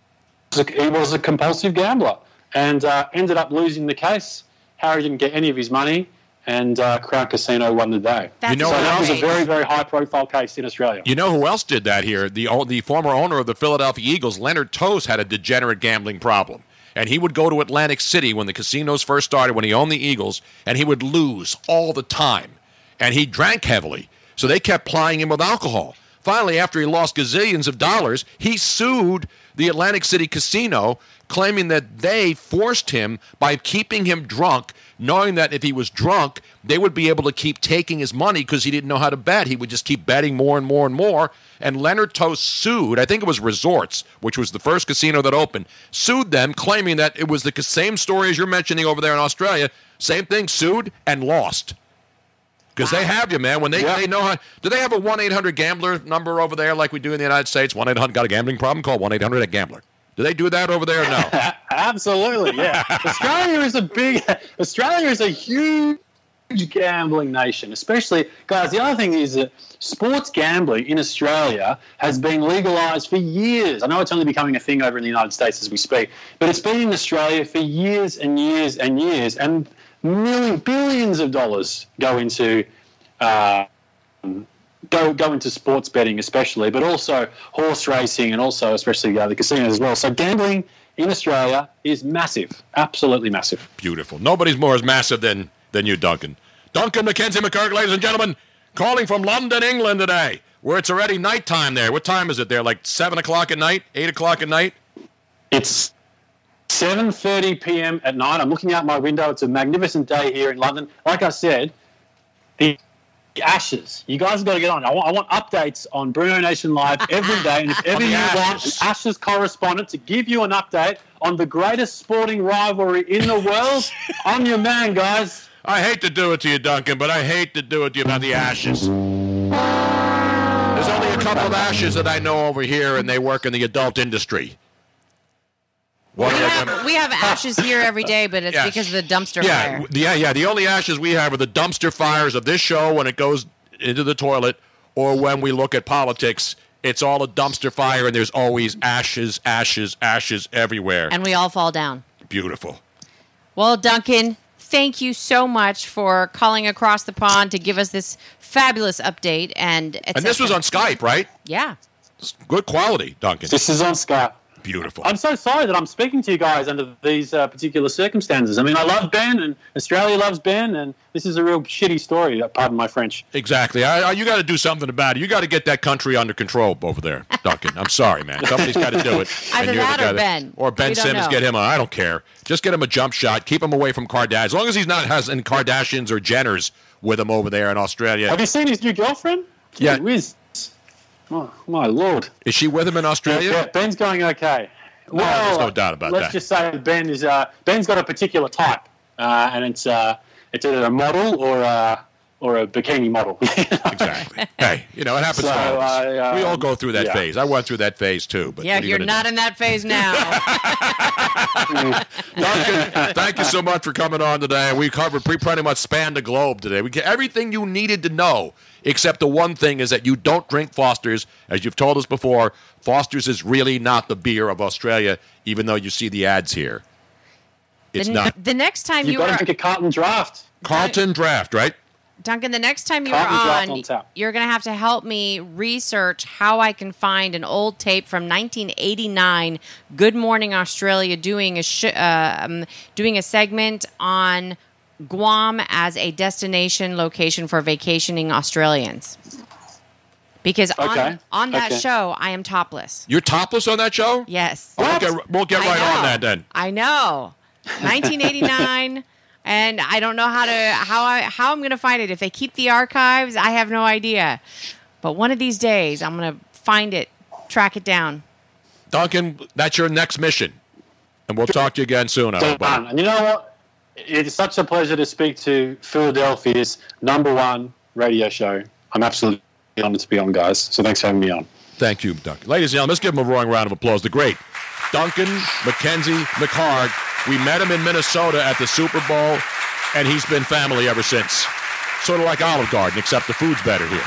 a compulsive gambler, and ended up losing the case. Harry didn't get any of his money, and Crown Casino won the day. That was a very, very high-profile case in Australia. You know who else did that here? The former owner of the Philadelphia Eagles, Leonard Toews, had a degenerate gambling problem. And he would go to Atlantic City when the casinos first started, when he owned the Eagles, and he would lose all the time. And he drank heavily, so they kept plying him with alcohol. Finally, after he lost gazillions of dollars, he sued the Atlantic City casino, claiming that they forced him by keeping him drunk, knowing that if he was drunk, they would be able to keep taking his money because he didn't know how to bet. He would just keep betting more and more and more. And Leonard Toews sued, I think it was Resorts, which was the first casino that opened, sued them, claiming that it was the same story as you're mentioning over there in Australia. Same thing, sued and lost. Because they have you, man. When they know how. Do they have a 1-800-GAMBLER number over there like we do in the United States? 1-800 got a gambling problem? Call 1-800-GAMBLER. Do they do that over there or no? Absolutely, yeah. Australia is a huge gambling nation, especially, guys, the other thing is that sports gambling in Australia has been legalized for years. I know it's only becoming a thing over in the United States as we speak, but it's been in Australia for years and years and years, and billions of dollars go into sports betting, especially, but also horse racing, and also especially the other casinos as well. So gambling in Australia is massive, absolutely massive. Beautiful. Nobody's more as massive than you, Duncan. Duncan McKenzie McHarg, ladies and gentlemen, calling from London, England today, where it's already nighttime there. What time is it there? Like 7 o'clock at night, 8 o'clock at night? It's 7:30 p.m. at night. I'm looking out my window. It's a magnificent day here in London. Like I said, The Ashes. You guys have got to get on. I want updates on Bruno Nation Live every day. And if ever you want an Ashes correspondent to give you an update on the greatest sporting rivalry in the world, I'm your man, guys. I hate to do it to you, Duncan, but I hate to do it to you about the Ashes. There's only a couple of Ashes that I know over here, and they work in the adult industry. We have Ashes here every day, but it's because of the dumpster fire. Yeah. The only Ashes we have are the dumpster fires of this show when it goes into the toilet, or when we look at politics. It's all a dumpster fire, and there's always ashes, ashes, ashes everywhere. And we all fall down. Beautiful. Well, Duncan, thank you so much for calling across the pond to give us this fabulous update. And this was on Skype, right? Yeah. Good quality, Duncan. This is on Skype. Beautiful. I'm so sorry that I'm speaking to you guys under these particular circumstances. I mean, I love Ben, and Australia loves Ben, and this is a real shitty story, pardon my French. Exactly. You got to do something about it. You got to get that country under control over there, Duncan. I'm sorry, man. Somebody's got to do it. Either that or Ben. Or Ben Simmons, get him on. I don't care. Just get him a jump shot. Keep him away from Kardashian. As long as he's not has any Kardashians or Jenners with him over there in Australia. Have you seen his new girlfriend? Yeah. Oh, my Lord. Is she with him in Australia? Yeah, Ben's going okay. Well, there's no doubt about that. Let's just say Ben's got a particular type, and it's either a model or a or a bikini model. Exactly. Hey, you know, it happens to all of us. We all go through that phase. I went through that phase, too. But yeah, you're not in that phase now. Duncan, thank you so much for coming on today. We covered pretty much span the globe today. We get everything you needed to know, except the one thing is that you don't drink Foster's. As you've told us before, Foster's is really not the beer of Australia, even though you see the ads here. It's not. The next time you've got to drink a Carlton Draft. Carlton Draft, right? Duncan, the next time you're on, you're going to have to help me research how I can find an old tape from 1989, Good Morning Australia, doing a segment on Guam as a destination location for vacationing Australians. Because on that show, I am topless. You're topless on that show? Yes. What? We'll get right on that then. I know. 1989. And I don't know how I'm going to find it. If they keep the archives, I have no idea. But one of these days, I'm going to find it, track it down. Duncan, that's your next mission. And we'll talk to you again soon. And you know what? It's such a pleasure to speak to Philadelphia's #1 radio show. I'm absolutely honored to be on, guys. So thanks for having me on. Thank you, Duncan. Ladies and gentlemen, let's give him a roaring round of applause. The great Duncan McKenzie McHarg. We met him in Minnesota at the Super Bowl, and he's been family ever since. Sort of like Olive Garden, except the food's better here.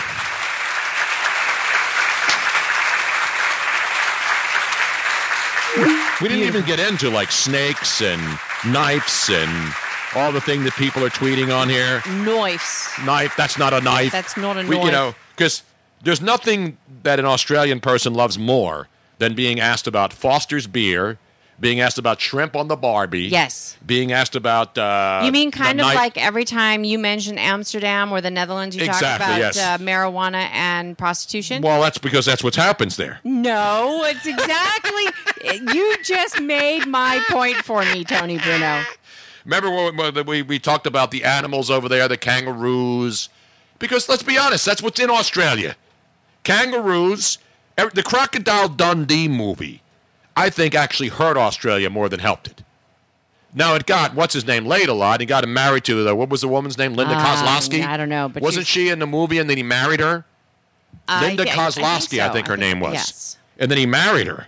We didn't even get into, like, snakes and knives and all the thing that people are tweeting on here. Knives. Knife. That's not a knife. That's not a knife. You know, because there's nothing that an Australian person loves more than being asked about Foster's beer, being asked about shrimp on the Barbie. Yes. Being asked about... you mean kind of like every time you mention Amsterdam or the Netherlands, you talk about marijuana and prostitution? Well, that's because that's what happens there. No, it's exactly... You just made my point for me, Tony Bruno. Remember when we talked about the animals over there, the kangaroos? Because let's be honest, that's what's in Australia. Kangaroos, the Crocodile Dundee movie, I think actually hurt Australia more than helped it. Now, it got what's-his-name laid a lot. He got him married to, though. What was the woman's name? Linda Kozlowski? I don't know. But wasn't she in the movie, and then he married her? Linda Kozlowski, I think her name was. Yes. And then he married her.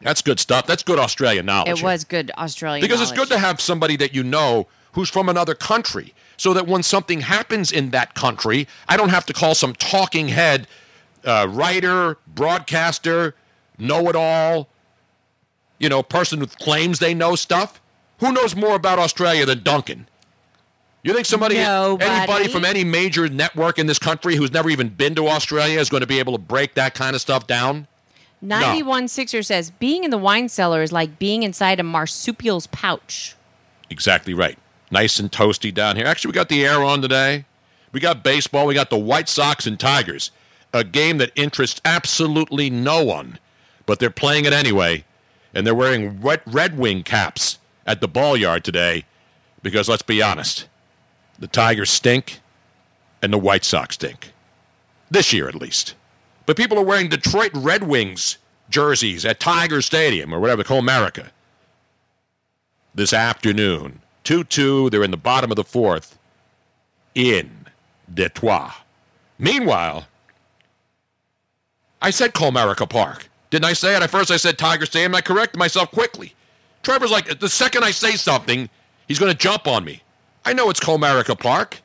That's good stuff. That's good Australian knowledge. It was good Australian knowledge. Because it's good to have somebody that you know who's from another country, so that when something happens in that country, I don't have to call some talking head writer, broadcaster, know-it-all, you know, person who claims they know stuff. Who knows more about Australia than Duncan? You think anybody from any major network in this country who's never even been to Australia is going to be able to break that kind of stuff down? 91 Sixer says, being in the wine cellar is like being inside a marsupial's pouch. Exactly right. Nice and toasty down here. Actually, we got the air on today. We got baseball. We got the White Sox and Tigers, a game that interests absolutely no one. But they're playing it anyway, and they're wearing Red Wing caps at the ball yard today because, let's be honest, the Tigers stink and the White Sox stink. This year, at least. But people are wearing Detroit Red Wings jerseys at Tiger Stadium or whatever they call America this afternoon. 2-2, they're in the bottom of the fourth in Detroit. Meanwhile, I said Comerica Park. Didn't I say it? At first I said Tiger Stadium, and I corrected myself quickly. Trevor's like, the second I say something, he's going to jump on me. I know it's Comerica Park.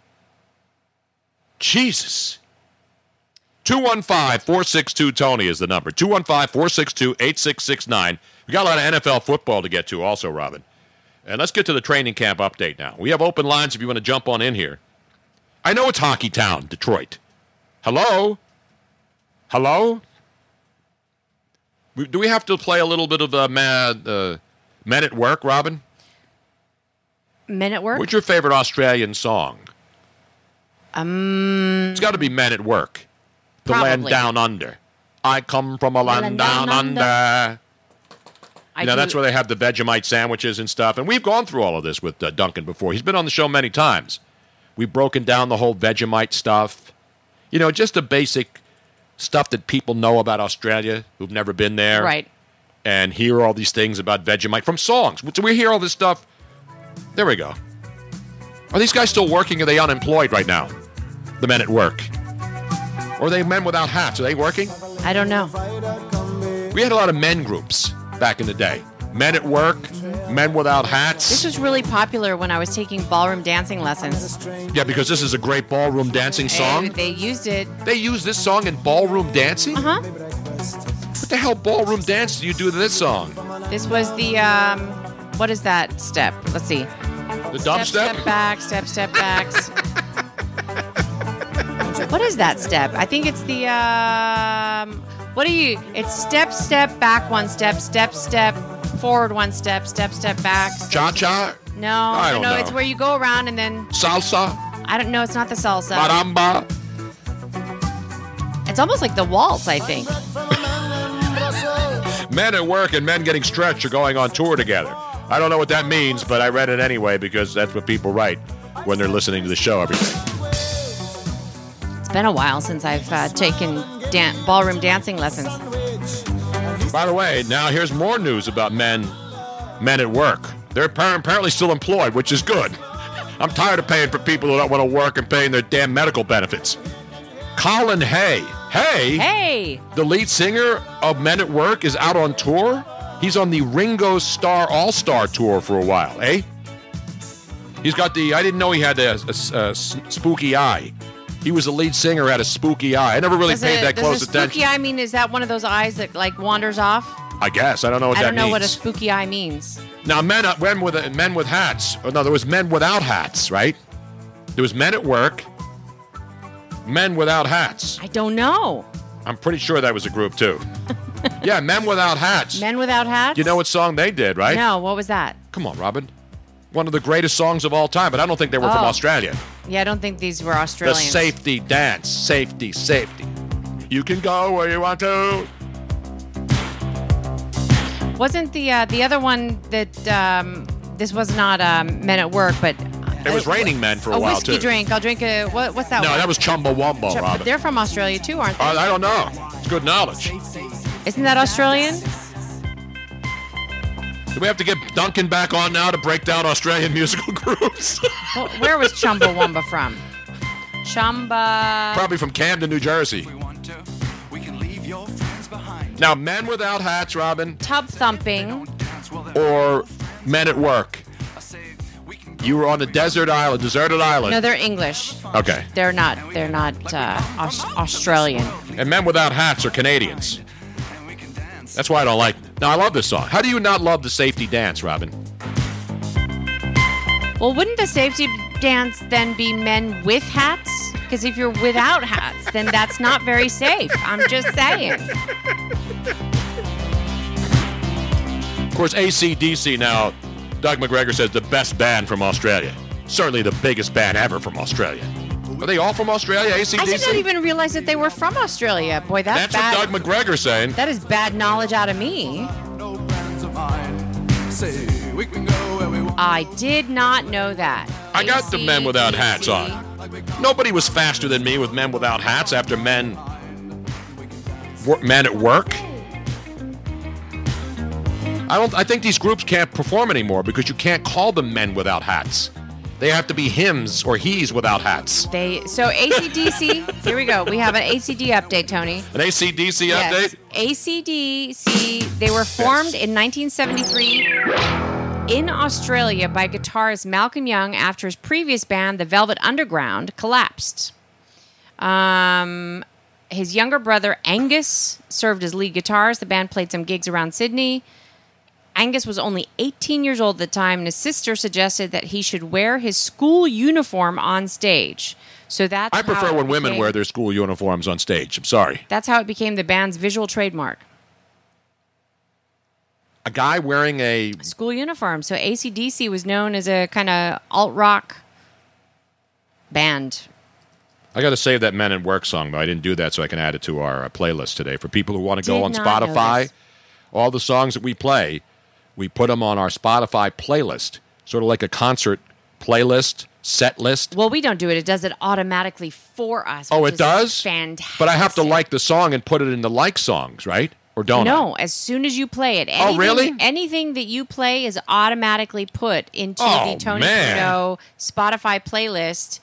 Jesus. 215-462-TONY is the number. 215-462-8669. We got a lot of NFL football to get to also, Robin. And let's get to the training camp update now. We have open lines if you want to jump on in here. I know it's Hockey Town, Detroit. Hello? Hello? Do we have to play a little bit of Men at Work, Robin? Men at Work? What's your favorite Australian song? It's got to be Men at Work. The probably. Land Down Under. I come from a land down under. You know, that's where they have the Vegemite sandwiches and stuff. And we've gone through all of this with Duncan before. He's been on the show many times. We've broken down the whole Vegemite stuff. You know, just a basic stuff that people know about Australia who've never been there. Right. And hear all these things about Vegemite from songs. So we hear all this stuff. There we go. Are these guys still working? Are they unemployed right now? The men at work. Or are they men without hats? Are they working? I don't know. We had a lot of men groups back in the day. Men at work, men without hats. This was really popular when I was taking ballroom dancing lessons. Yeah, because this is a great ballroom dancing song. They used it. They used this song in ballroom dancing? Uh-huh. What the hell ballroom dance do you do to this song? This was the, what is that step? Let's see. The dub step? Step back, step back. What is that step? I think it's the, it's step, back one step, forward one step, back. Step, cha-cha? No, I don't know. It's where you go around and then. Salsa? I don't know. It's not the salsa. Baramba? It's almost like the waltz, I think. Men at work and men getting stretched are going on tour together. I don't know what that means, but I read it anyway because that's what people write when they're listening to the show every day. It's been a while since I've taken ballroom dancing lessons. By the way, now here's more news about men at work. They're apparently still employed, which is good. I'm tired of paying for people who don't want to work and paying their damn medical benefits. Colin Hay, the lead singer of Men at Work, is out on tour. He's on the Ringo Starr All-Star Tour for a while, eh? He's got the... I didn't know he had a spooky eye. He was the lead singer, had a spooky eye. I never really paid that close attention. Does a spooky eye mean, is that one of those eyes that, like, wanders off? I guess. I don't know what that means. I don't know what a spooky eye means. Now, men with hats... Oh, no, there was men without hats, right? There was Men at Work... Men without hats. I don't know. I'm pretty sure that was a group, too. Yeah, Men without hats. Men without hats? You know what song they did, right? No, what was that? Come on, Robin. One of the greatest songs of all time, but I don't think they were from Australia. Yeah, I don't think these were Australians. The safety dance. Safety. You can go where you want to. Wasn't the other one that... this was not Men at Work, but... It was Raining Men for a while, too. A whiskey drink. I'll drink a... What's that one? No, that was Chumbawamba, Robin. But they're from Australia, too, aren't they? I don't know. It's good knowledge. Isn't that Australian? Do we have to get Duncan back on now to break down Australian musical groups? Well, where was Chumbawamba from? Probably from Camden, New Jersey. Now, Men without hats, Robin. Tub thumping. Or Men at Work. You were on a deserted island. No, they're English. Okay. They're not Australian. And Men without hats are Canadians. That's why I don't like them. Now, I love this song. How do you not love the safety dance, Robin? Well, wouldn't the safety dance then be men with hats? Because if you're without hats, then that's not very safe. I'm just saying. Of course, AC/DC now... Doug McGregor says the best band from Australia. Certainly the biggest band ever from Australia. Are they all from Australia, AC/DC? I did not even realize that they were from Australia. Boy, that's bad. That's what Doug McGregor's saying. That is bad knowledge out of me. I did not know that. I got the Men Without Hats on. Nobody was faster than me with Men Without Hats after Men at Work. I think these groups can't perform anymore because you can't call them men without hats. They have to be hims or he's without hats. So AC/DC, here we go. We have an ACD update, Tony. An AC/DC update? AC/DC, they were formed in 1973 in Australia by guitarist Malcolm Young after his previous band, The Velvet Underground, collapsed. His younger brother, Angus, served as lead guitarist. The band played some gigs around Sydney. Angus was only 18 years old at the time, and his sister suggested that he should wear his school uniform on stage. So that's I prefer when women wear their school uniforms on stage. I'm sorry. That's how it became the band's visual trademark. A guy wearing a... school uniform. So AC/DC was known as a kind of alt-rock band. I got to save that Men at Work song, though. I didn't do that, so I can add it to our playlist today. For people who want to go on Spotify, all the songs that we play... We put them on our Spotify playlist, sort of like a concert playlist, set list. Well, we don't do it. It does it automatically for us. Oh, it does? Fantastic. But I have to like the song and put it in the like songs, right? Or don't No, I? As soon as you play it. Anything, oh, really? Anything that you play is automatically put into the Tony Bruno Spotify playlist,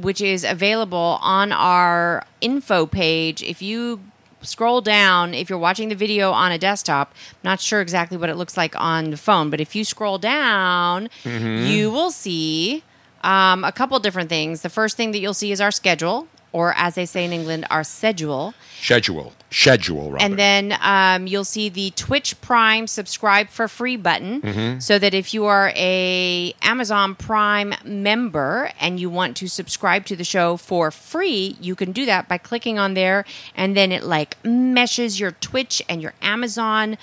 which is available on our info page. If you scroll down, if you're watching the video on a desktop, I'm not sure exactly what it looks like on the phone, but if you scroll down, you will see a couple different things. The first thing that you'll see is our schedule. Or as they say in England, our schedule. Schedule, Robert. And then you'll see the Twitch Prime subscribe for free button, so that if you are a Amazon Prime member and you want to subscribe to the show for free, you can do that by clicking on there, and then it like meshes your Twitch and your Amazon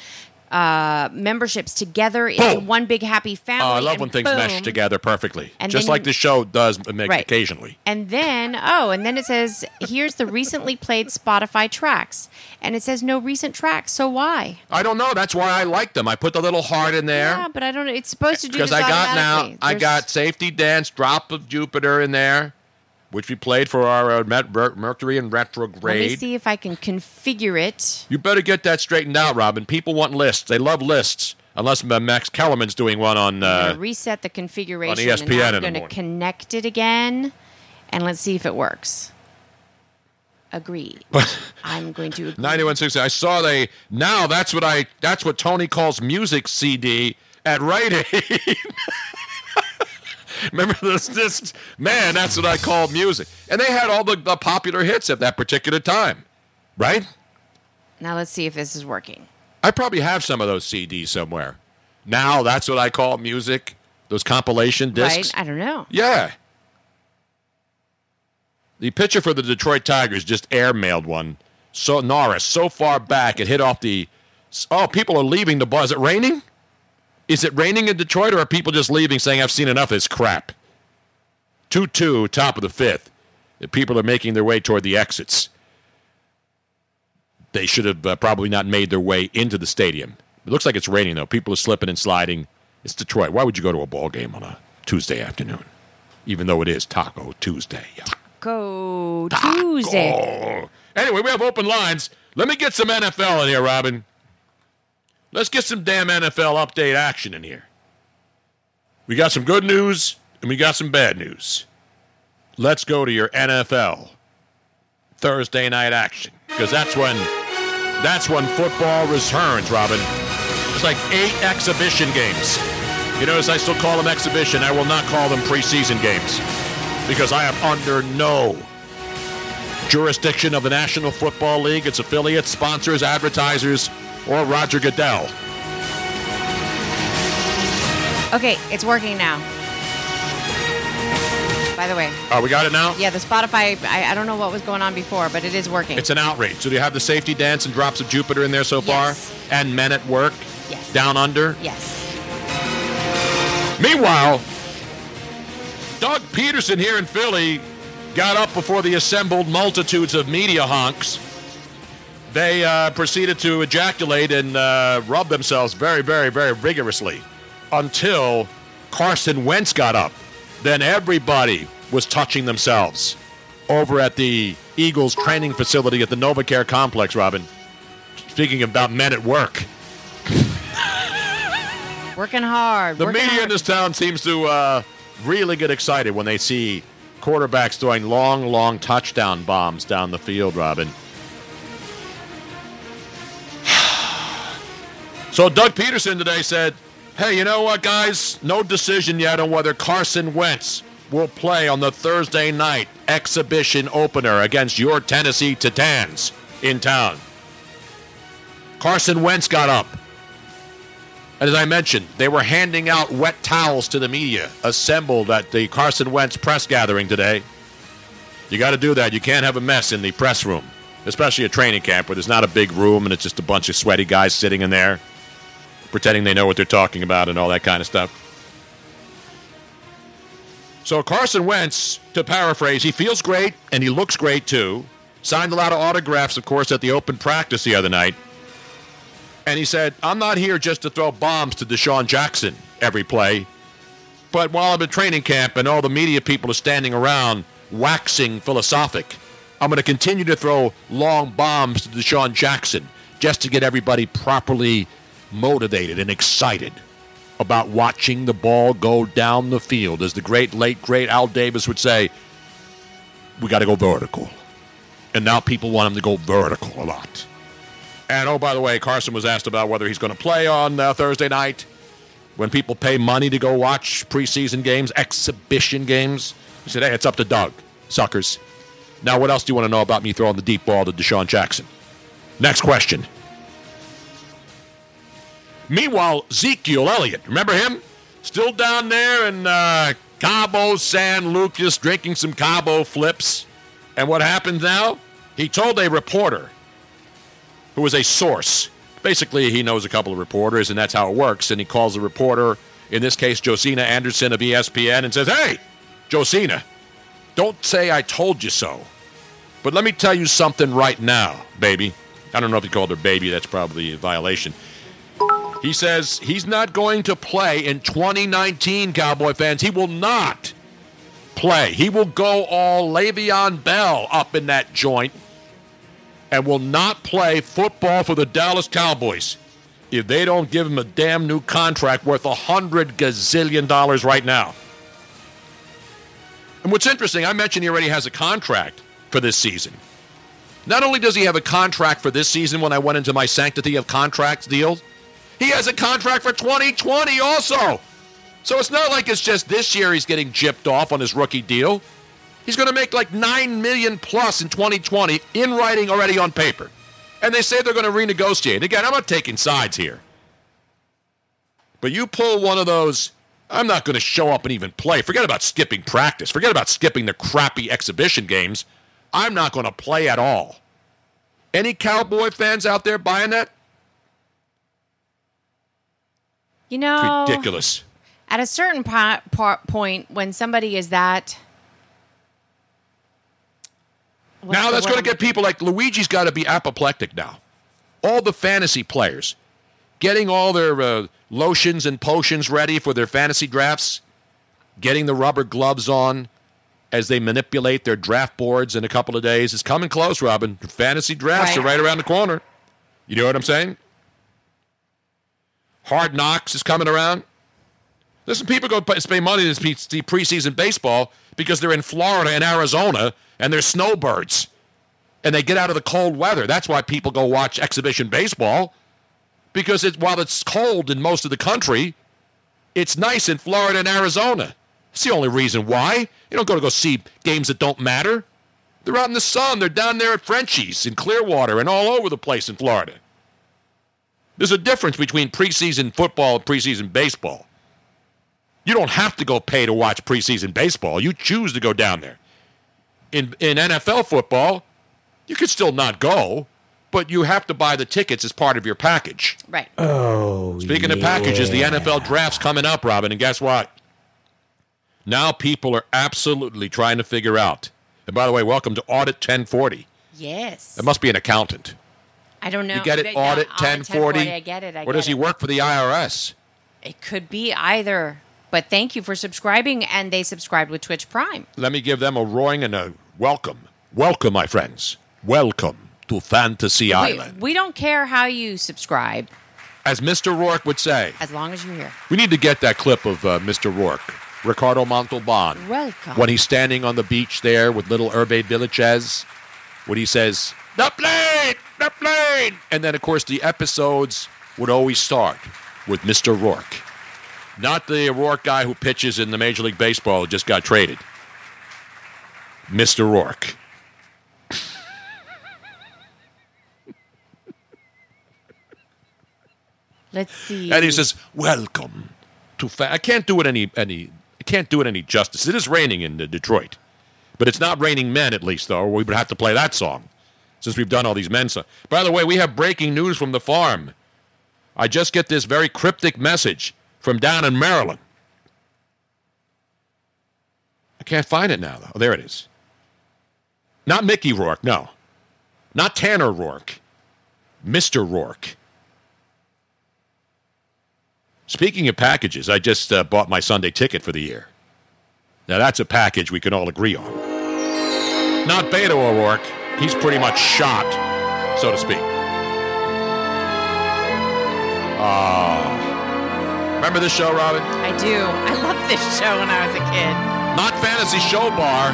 memberships together into one big happy family. I love when things mesh together perfectly, and just like the show does occasionally. And then, and then it says, here's the recently played Spotify tracks. And it says no recent tracks, so why? I don't know. That's why I like them. I put the little heart in there. Yeah, but I don't know. It's supposed to do this automatically. Because I got Safety Dance, Drop of Jupiter in there, which we played for our Mercury and retrograde. Let me see if I can configure it. You better get that straightened out, Robin. People want lists. They love lists. Unless Max Kellerman's doing one on I'm going to reset the configuration on ESPN and I'm going to connect it again, and let's see if it works. Agree. I'm going to agree. 9160. I saw they... Now that's what Tony calls music CD at Rite Aid. Remember this disc? Man, that's what I call music. And they had all the popular hits at that particular time, right? Now let's see if this is working. I probably have some of those CDs somewhere. Now that's what I call music, those compilation discs. Right? I don't know. Yeah. The pitcher for the Detroit Tigers just airmailed one. So Norris, so far back, it hit off the... Oh, people are leaving the ball. Is it raining? Is it raining in Detroit, or are people just leaving saying, I've seen enough of this crap? 2-2, top of the fifth. The people are making their way toward the exits. They should have probably not made their way into the stadium. It looks like it's raining, though. People are slipping and sliding. It's Detroit. Why would you go to a ball game on a Tuesday afternoon? Even though it is Taco Tuesday. Taco Tuesday. Anyway, we have open lines. Let me get some NFL in here, Robin. Let's get some damn NFL update action in here. We got some good news, and we got some bad news. Let's go to your NFL Thursday night action, because that's when football returns, Robin. It's like 8 exhibition games. You notice I still call them exhibition. I will not call them preseason games, because I am under no jurisdiction of the National Football League, its affiliates, sponsors, advertisers, or Roger Goodell. Okay, it's working now. By the way. Oh, we got it now? Yeah, the Spotify, I don't know what was going on before, but it is working. It's an outrage. So do you have the Safety Dance and Drops of Jupiter in there so far? And Men at Work? Yes. Down Under? Yes. Meanwhile, Doug Peterson here in Philly got up before the assembled multitudes of media honks. They proceeded to ejaculate and rub themselves very, very, very vigorously until Carson Wentz got up. Then everybody was touching themselves over at the Eagles training facility at the NovaCare Complex, Robin. Speaking about Men at Work. Working hard. The media in this town seems to really get excited when they see quarterbacks throwing long, long touchdown bombs down the field, Robin. So Doug Peterson today said, hey, you know what, guys? No decision yet on whether Carson Wentz will play on the Thursday night exhibition opener against your Tennessee Titans in town. Carson Wentz got up. And as I mentioned, they were handing out wet towels to the media assembled at the Carson Wentz press gathering today. You got to do that. You can't have a mess in the press room, especially a training camp where there's not a big room and it's just a bunch of sweaty guys sitting in there, pretending they know what they're talking about and all that kind of stuff. So Carson Wentz, to paraphrase, he feels great and he looks great too. Signed a lot of autographs, of course, at the open practice the other night. And he said, I'm not here just to throw bombs to Deshaun Jackson every play. But while I'm in training camp and all the media people are standing around waxing philosophic, I'm going to continue to throw long bombs to Deshaun Jackson. just to get everybody properly motivated and excited about watching the ball go down the field. As the great, late, great Al Davis would say, we got to go vertical. And now people want him to go vertical a lot. And, oh, by the way, Carson was asked about whether he's going to play on Thursday night. When people pay money to go watch preseason games, exhibition games, he said, hey, it's up to Doug, suckers. Now, what else do you want to know about me throwing the deep ball to Deshaun Jackson? Next question. Meanwhile, Ezekiel Elliott, remember him? Still down there in Cabo San Lucas, drinking some Cabo flips. And what happened now? He told a reporter who is a source. Basically, he knows a couple of reporters, and that's how it works. And he calls a reporter, in this case, Josina Anderson of ESPN, and says, hey, Josina, don't say I told you so, but let me tell you something right now, baby. I don't know if he called her baby. That's probably a violation. He says he's not going to play in 2019, Cowboy fans. He will not play. He will go all Le'Veon Bell up in that joint and will not play football for the Dallas Cowboys if they don't give him a damn new contract worth $100 gazillion right now. And what's interesting, I mentioned he already has a contract for this season. Not only does he have a contract for this season when I went into my sanctity of contracts deals, he has a contract for 2020 also. So it's not like it's just this year he's getting gypped off on his rookie deal. He's going to make like $9 million plus in 2020 in writing already on paper. And they say they're going to renegotiate. Again, I'm not taking sides here. But you pull one of those, I'm not going to show up and even play. Forget about skipping practice. Forget about skipping the crappy exhibition games. I'm not going to play at all. Any Cowboy fans out there buying that? You know, it's ridiculous. At a certain point, when somebody is that... Now that's going to get people like Luigi's got to be apoplectic now. All the fantasy players getting all their lotions and potions ready for their fantasy drafts, getting the rubber gloves on as they manipulate their draft boards in a couple of days. It's coming close, Robin. Fantasy drafts are right around the corner. You know what I'm saying? Hard Knocks is coming around. Listen, people go spend money to see preseason baseball because they're in Florida and Arizona, and they're snowbirds, and they get out of the cold weather. That's why people go watch exhibition baseball, because while it's cold in most of the country, it's nice in Florida and Arizona. It's the only reason why. You don't go to go see games that don't matter. They're out in the sun. They're down there at Frenchies in Clearwater and all over the place in Florida. There's a difference between preseason football and preseason baseball. You don't have to go pay to watch preseason baseball. You choose to go down there. In NFL football, you could still not go, but you have to buy the tickets as part of your package. Right. Oh, speaking of packages, the NFL draft's coming up, Robin, and guess what? Now people are absolutely trying to figure out. And by the way, welcome to Audit 1040. Yes. It must be an accountant. I don't know. You get it, Audit 1040? I get it. Or does he work for the IRS? It could be either. But thank you for subscribing, and they subscribed with Twitch Prime. Let me give them a roaring and a welcome. Welcome, my friends. Welcome to Fantasy Island. We don't care how you subscribe. As Mr. Rourke would say. As long as you're here. We need to get that clip of Mr. Rourke, Ricardo Montalban. Welcome. When he's standing on the beach there with little Hervé Villechaize, when he says, the plane! The plane! And then, of course, the episodes would always start with Mr. Rourke. Not the Rourke guy who pitches in the Major League Baseball who just got traded. Mr. Rourke. Let's see. And he says, welcome to... I can't do it any justice. It is raining in Detroit. But it's not raining men, at least, though. We would have to play that song since we've done all these men songs. By the way, we have breaking news from the farm. I just get this very cryptic message from down in Maryland. I can't find it now, though. Oh, there it is. Not Mickey Rourke, no. Not Tanner Rourke. Mr. Rourke. Speaking of packages, I just bought my Sunday ticket for the year. Now, that's a package we can all agree on. Not Beto O'Rourke. He's pretty much shot, so to speak. Remember this show, Robin? I do. I loved this show when I was a kid. Not Fantasy Show Bar,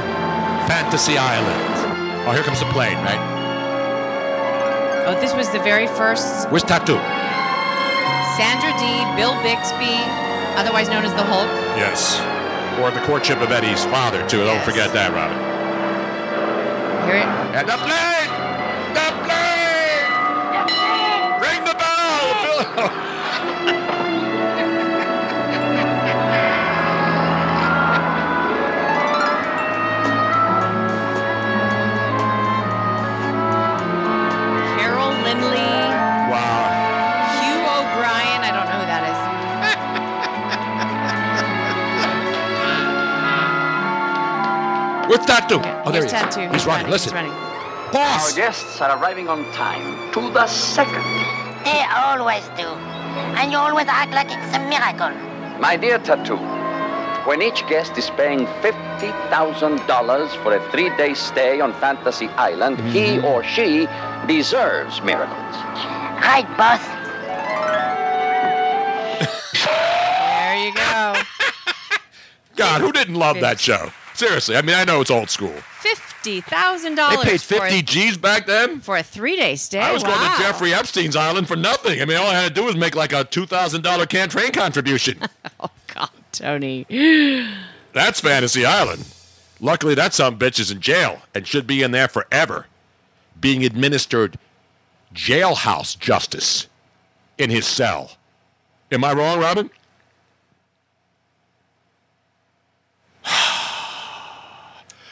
Fantasy Island. Oh, here comes the plane, right? Oh, this was the very first... Where's Tattoo? Sandra Dee, Bill Bixby, otherwise known as the Hulk. Yes. Or the courtship of Eddie's father, too. Yes. Don't forget that, Robin. Hear it? And the plane! The plane! The plane! Ring the bell! Carol Lindley. Wow. Hugh O'Brien. I don't know who that is. Where's Tattoo? Yeah. Oh, there he is. He's running. Listen. He's running. Boss. Our guests are arriving on time, to the second. They always do. And you always act like it's a miracle. My dear Tattoo, when each guest is paying $50,000 for a 3-day stay on Fantasy Island, he or she deserves miracles. Right, boss. There you go. God, who didn't love that show? Seriously, I mean, I know it's old school. $50,000. They paid 50 G's back then? For a 3-day stay? I was going to Jeffrey Epstein's island for nothing. I mean, all I had to do was make like a $2,000 Cantrain contribution. Oh, God, Tony. That's Fantasy Island. Luckily, that some bitch is in jail and should be in there forever, being administered jailhouse justice in his cell. Am I wrong, Robin?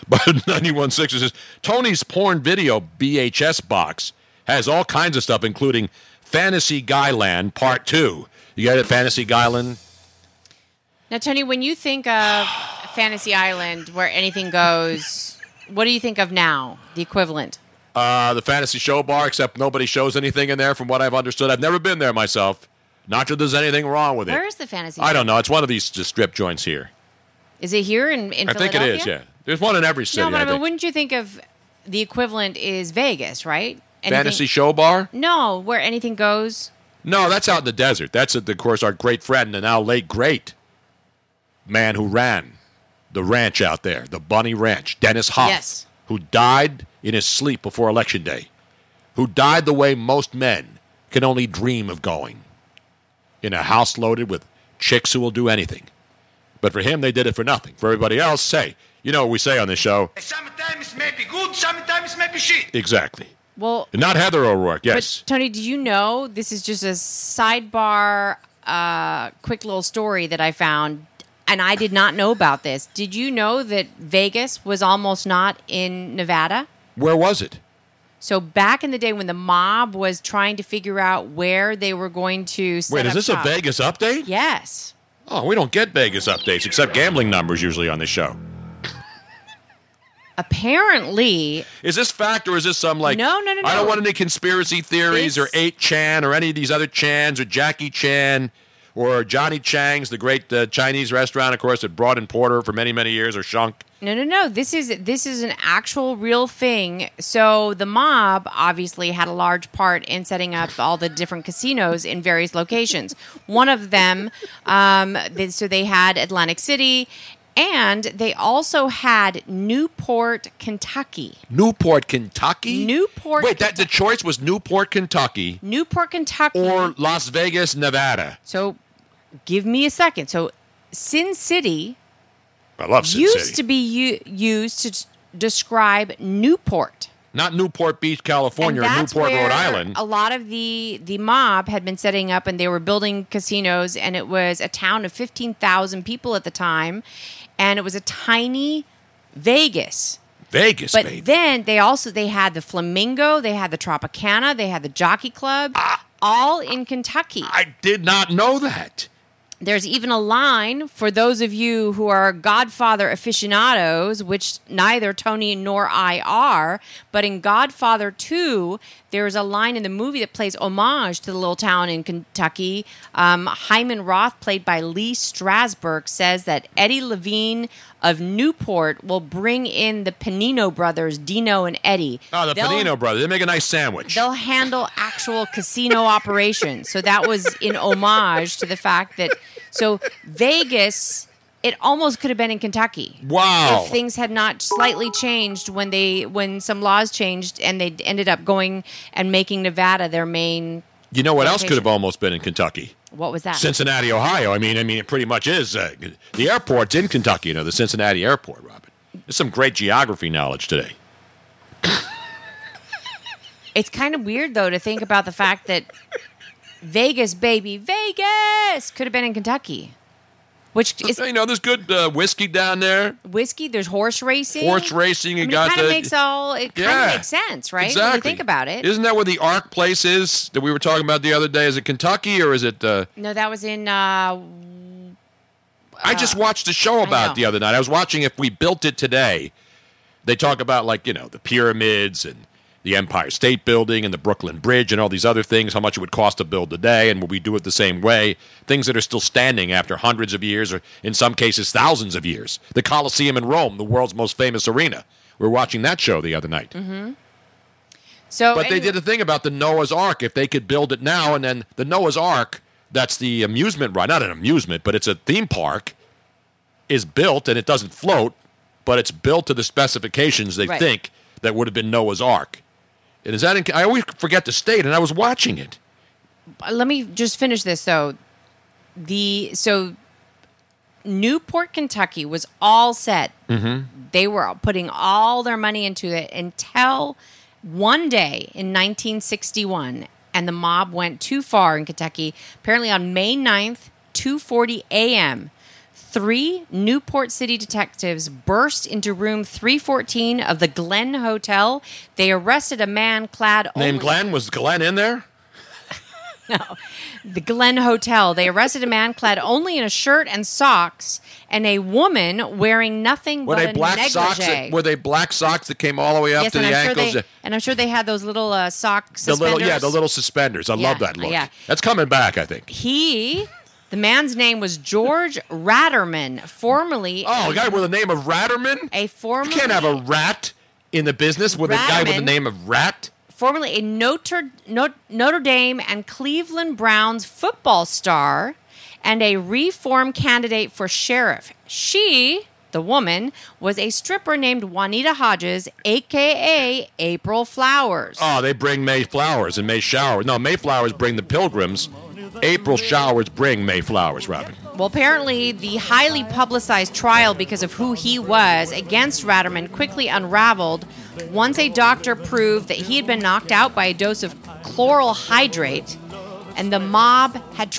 But 91.6 says, Tony's porn video BHS box has all kinds of stuff, including Fantasy Guyland Part 2. You got it, Fantasy Guyland? Now, Tony, when you think of Fantasy Island, where anything goes, what do you think of now, the equivalent? The Fantasy Show Bar, except nobody shows anything in there from what I've understood. I've never been there myself. Not that there's anything wrong with it. Where is the Fantasy Island? I don't know. It's one of these strip joints here. Is it here in Philadelphia? I think it is, yeah. There's one in every city. No, but I mean, wouldn't you think of the equivalent is Vegas, right? Anything, Fantasy Show Bar? No, where anything goes. No, that's out in the desert. That's, of course, our great friend and now late great man who ran the ranch out there, the Bunny Ranch, Dennis Hoff, yes, who died in his sleep before Election Day, who died the way most men can only dream of going, in a house loaded with chicks who will do anything. But for him, they did it for nothing. For everybody else, say... You know what we say on this show. Sometimes it may be good, sometimes it may be shit. Exactly. Well, not Heather O'Rourke, yes. But, Tony, did you know this is just a sidebar, quick little story that I found, and I did not know about this. Did you know that Vegas was almost not in Nevada? Where was it? So back in the day when the mob was trying to figure out where they were going to set up shop. Wait, is this a Vegas update? Yes. Oh, we don't get Vegas updates, except gambling numbers usually on this show. Apparently... Is this fact or is this some like... No. I don't want any conspiracy theories or 8chan or any of these other Chans or Jackie Chan or Johnny Chang's, the great Chinese restaurant, of course, that brought in Porter for many, many years, or Shunk. No. This is an actual real thing. So the mob obviously had a large part in setting up all the different casinos in various locations. One of them, so they had Atlantic City... And they also had Newport, Kentucky. Newport, Kentucky? Wait, the choice was Newport, Kentucky. Newport, Kentucky. Or Las Vegas, Nevada. So, give me a second. So, Sin City... I love Sin City. ...used to be used to describe Newport. Not Newport Beach, California, or Newport, Rhode Island. A lot of the mob had been setting up, and they were building casinos, and it was a town of 15,000 people at the time. And it was a tiny Vegas. But then they had the Flamingo, they had the Tropicana, they had the Jockey Club, all in Kentucky. I did not know that. There's even a line for those of you who are Godfather aficionados, which neither Tony nor I are, but in Godfather 2, there's a line in the movie that plays homage to the little town in Kentucky. Hyman Roth, played by Lee Strasberg, says that Eddie Levine of Newport will bring in the Panino brothers, Dino and Eddie. Oh, Panino brothers. They make a nice sandwich. They'll handle actual casino operations. So that was in homage to the fact that... So Vegas, it almost could have been in Kentucky. Wow. If things had not slightly changed when some laws changed and they ended up going and making Nevada their main... You know what location. Else could have almost been in Kentucky? What was that? Cincinnati, Ohio. I mean, it pretty much is. The airport's in Kentucky, the Cincinnati airport, Robin. There's some great geography knowledge today. It's kind of weird, though, to think about the fact that Vegas, baby, Vegas could have been in Kentucky. Which is, there's good whiskey down there. Whiskey, there's horse racing. Horse racing, it kind of makes sense, right? Exactly. When you think about it. Isn't that where the Ark place is that we were talking about the other day? Is it Kentucky or is it? No, that was in. I just watched a show about it the other night. I was watching If We Built It Today. They talk about the pyramids and the Empire State Building and the Brooklyn Bridge and all these other things, how much it would cost to build today, and will we do it the same way? Things that are still standing after hundreds of years or, in some cases, thousands of years. The Colosseum in Rome, the world's most famous arena. We were watching that show the other night. Mm-hmm. They did a thing about the Noah's Ark. If they could build it now, and then the Noah's Ark, that's the amusement ride. Not an amusement, but it's a theme park, is built, and it doesn't float, but it's built to the specifications they think that would have been Noah's Ark. And is that I always forget the state, and I was watching it. Let me just finish this, though. Newport, Kentucky was all set. Mm-hmm. They were putting all their money into it until one day in 1961, and the mob went too far in Kentucky. Apparently on May 9th, 2:40 a.m., 3 Newport City detectives burst into room 314 of the Glen Hotel. They arrested a man clad only... Named Glenn? Was Glenn in there? No. The Glen Hotel. They arrested a man clad only in a shirt and socks and a woman wearing nothing but a negligee. Were they black socks that came all the way up to the ankles? Sure and I'm sure they had those little sock suspenders. The little suspenders. I love that look. Yeah. That's coming back, I think. The man's name was George Ratterman, formerly... Oh, a guy with the name of Ratterman? You can't have a rat in the business with a guy with the name of Rat. Formerly a Notre Dame and Cleveland Browns football star and a reform candidate for sheriff. She, the woman, was a stripper named Juanita Hodges, a.k.a. April Flowers. Oh, they bring May flowers and May showers. No, May flowers bring the pilgrims. April showers bring May flowers, Robin. Well, apparently the highly publicized trial because of who he was against Ratterman quickly unraveled once a doctor proved that he had been knocked out by a dose of chloral hydrate and the mob had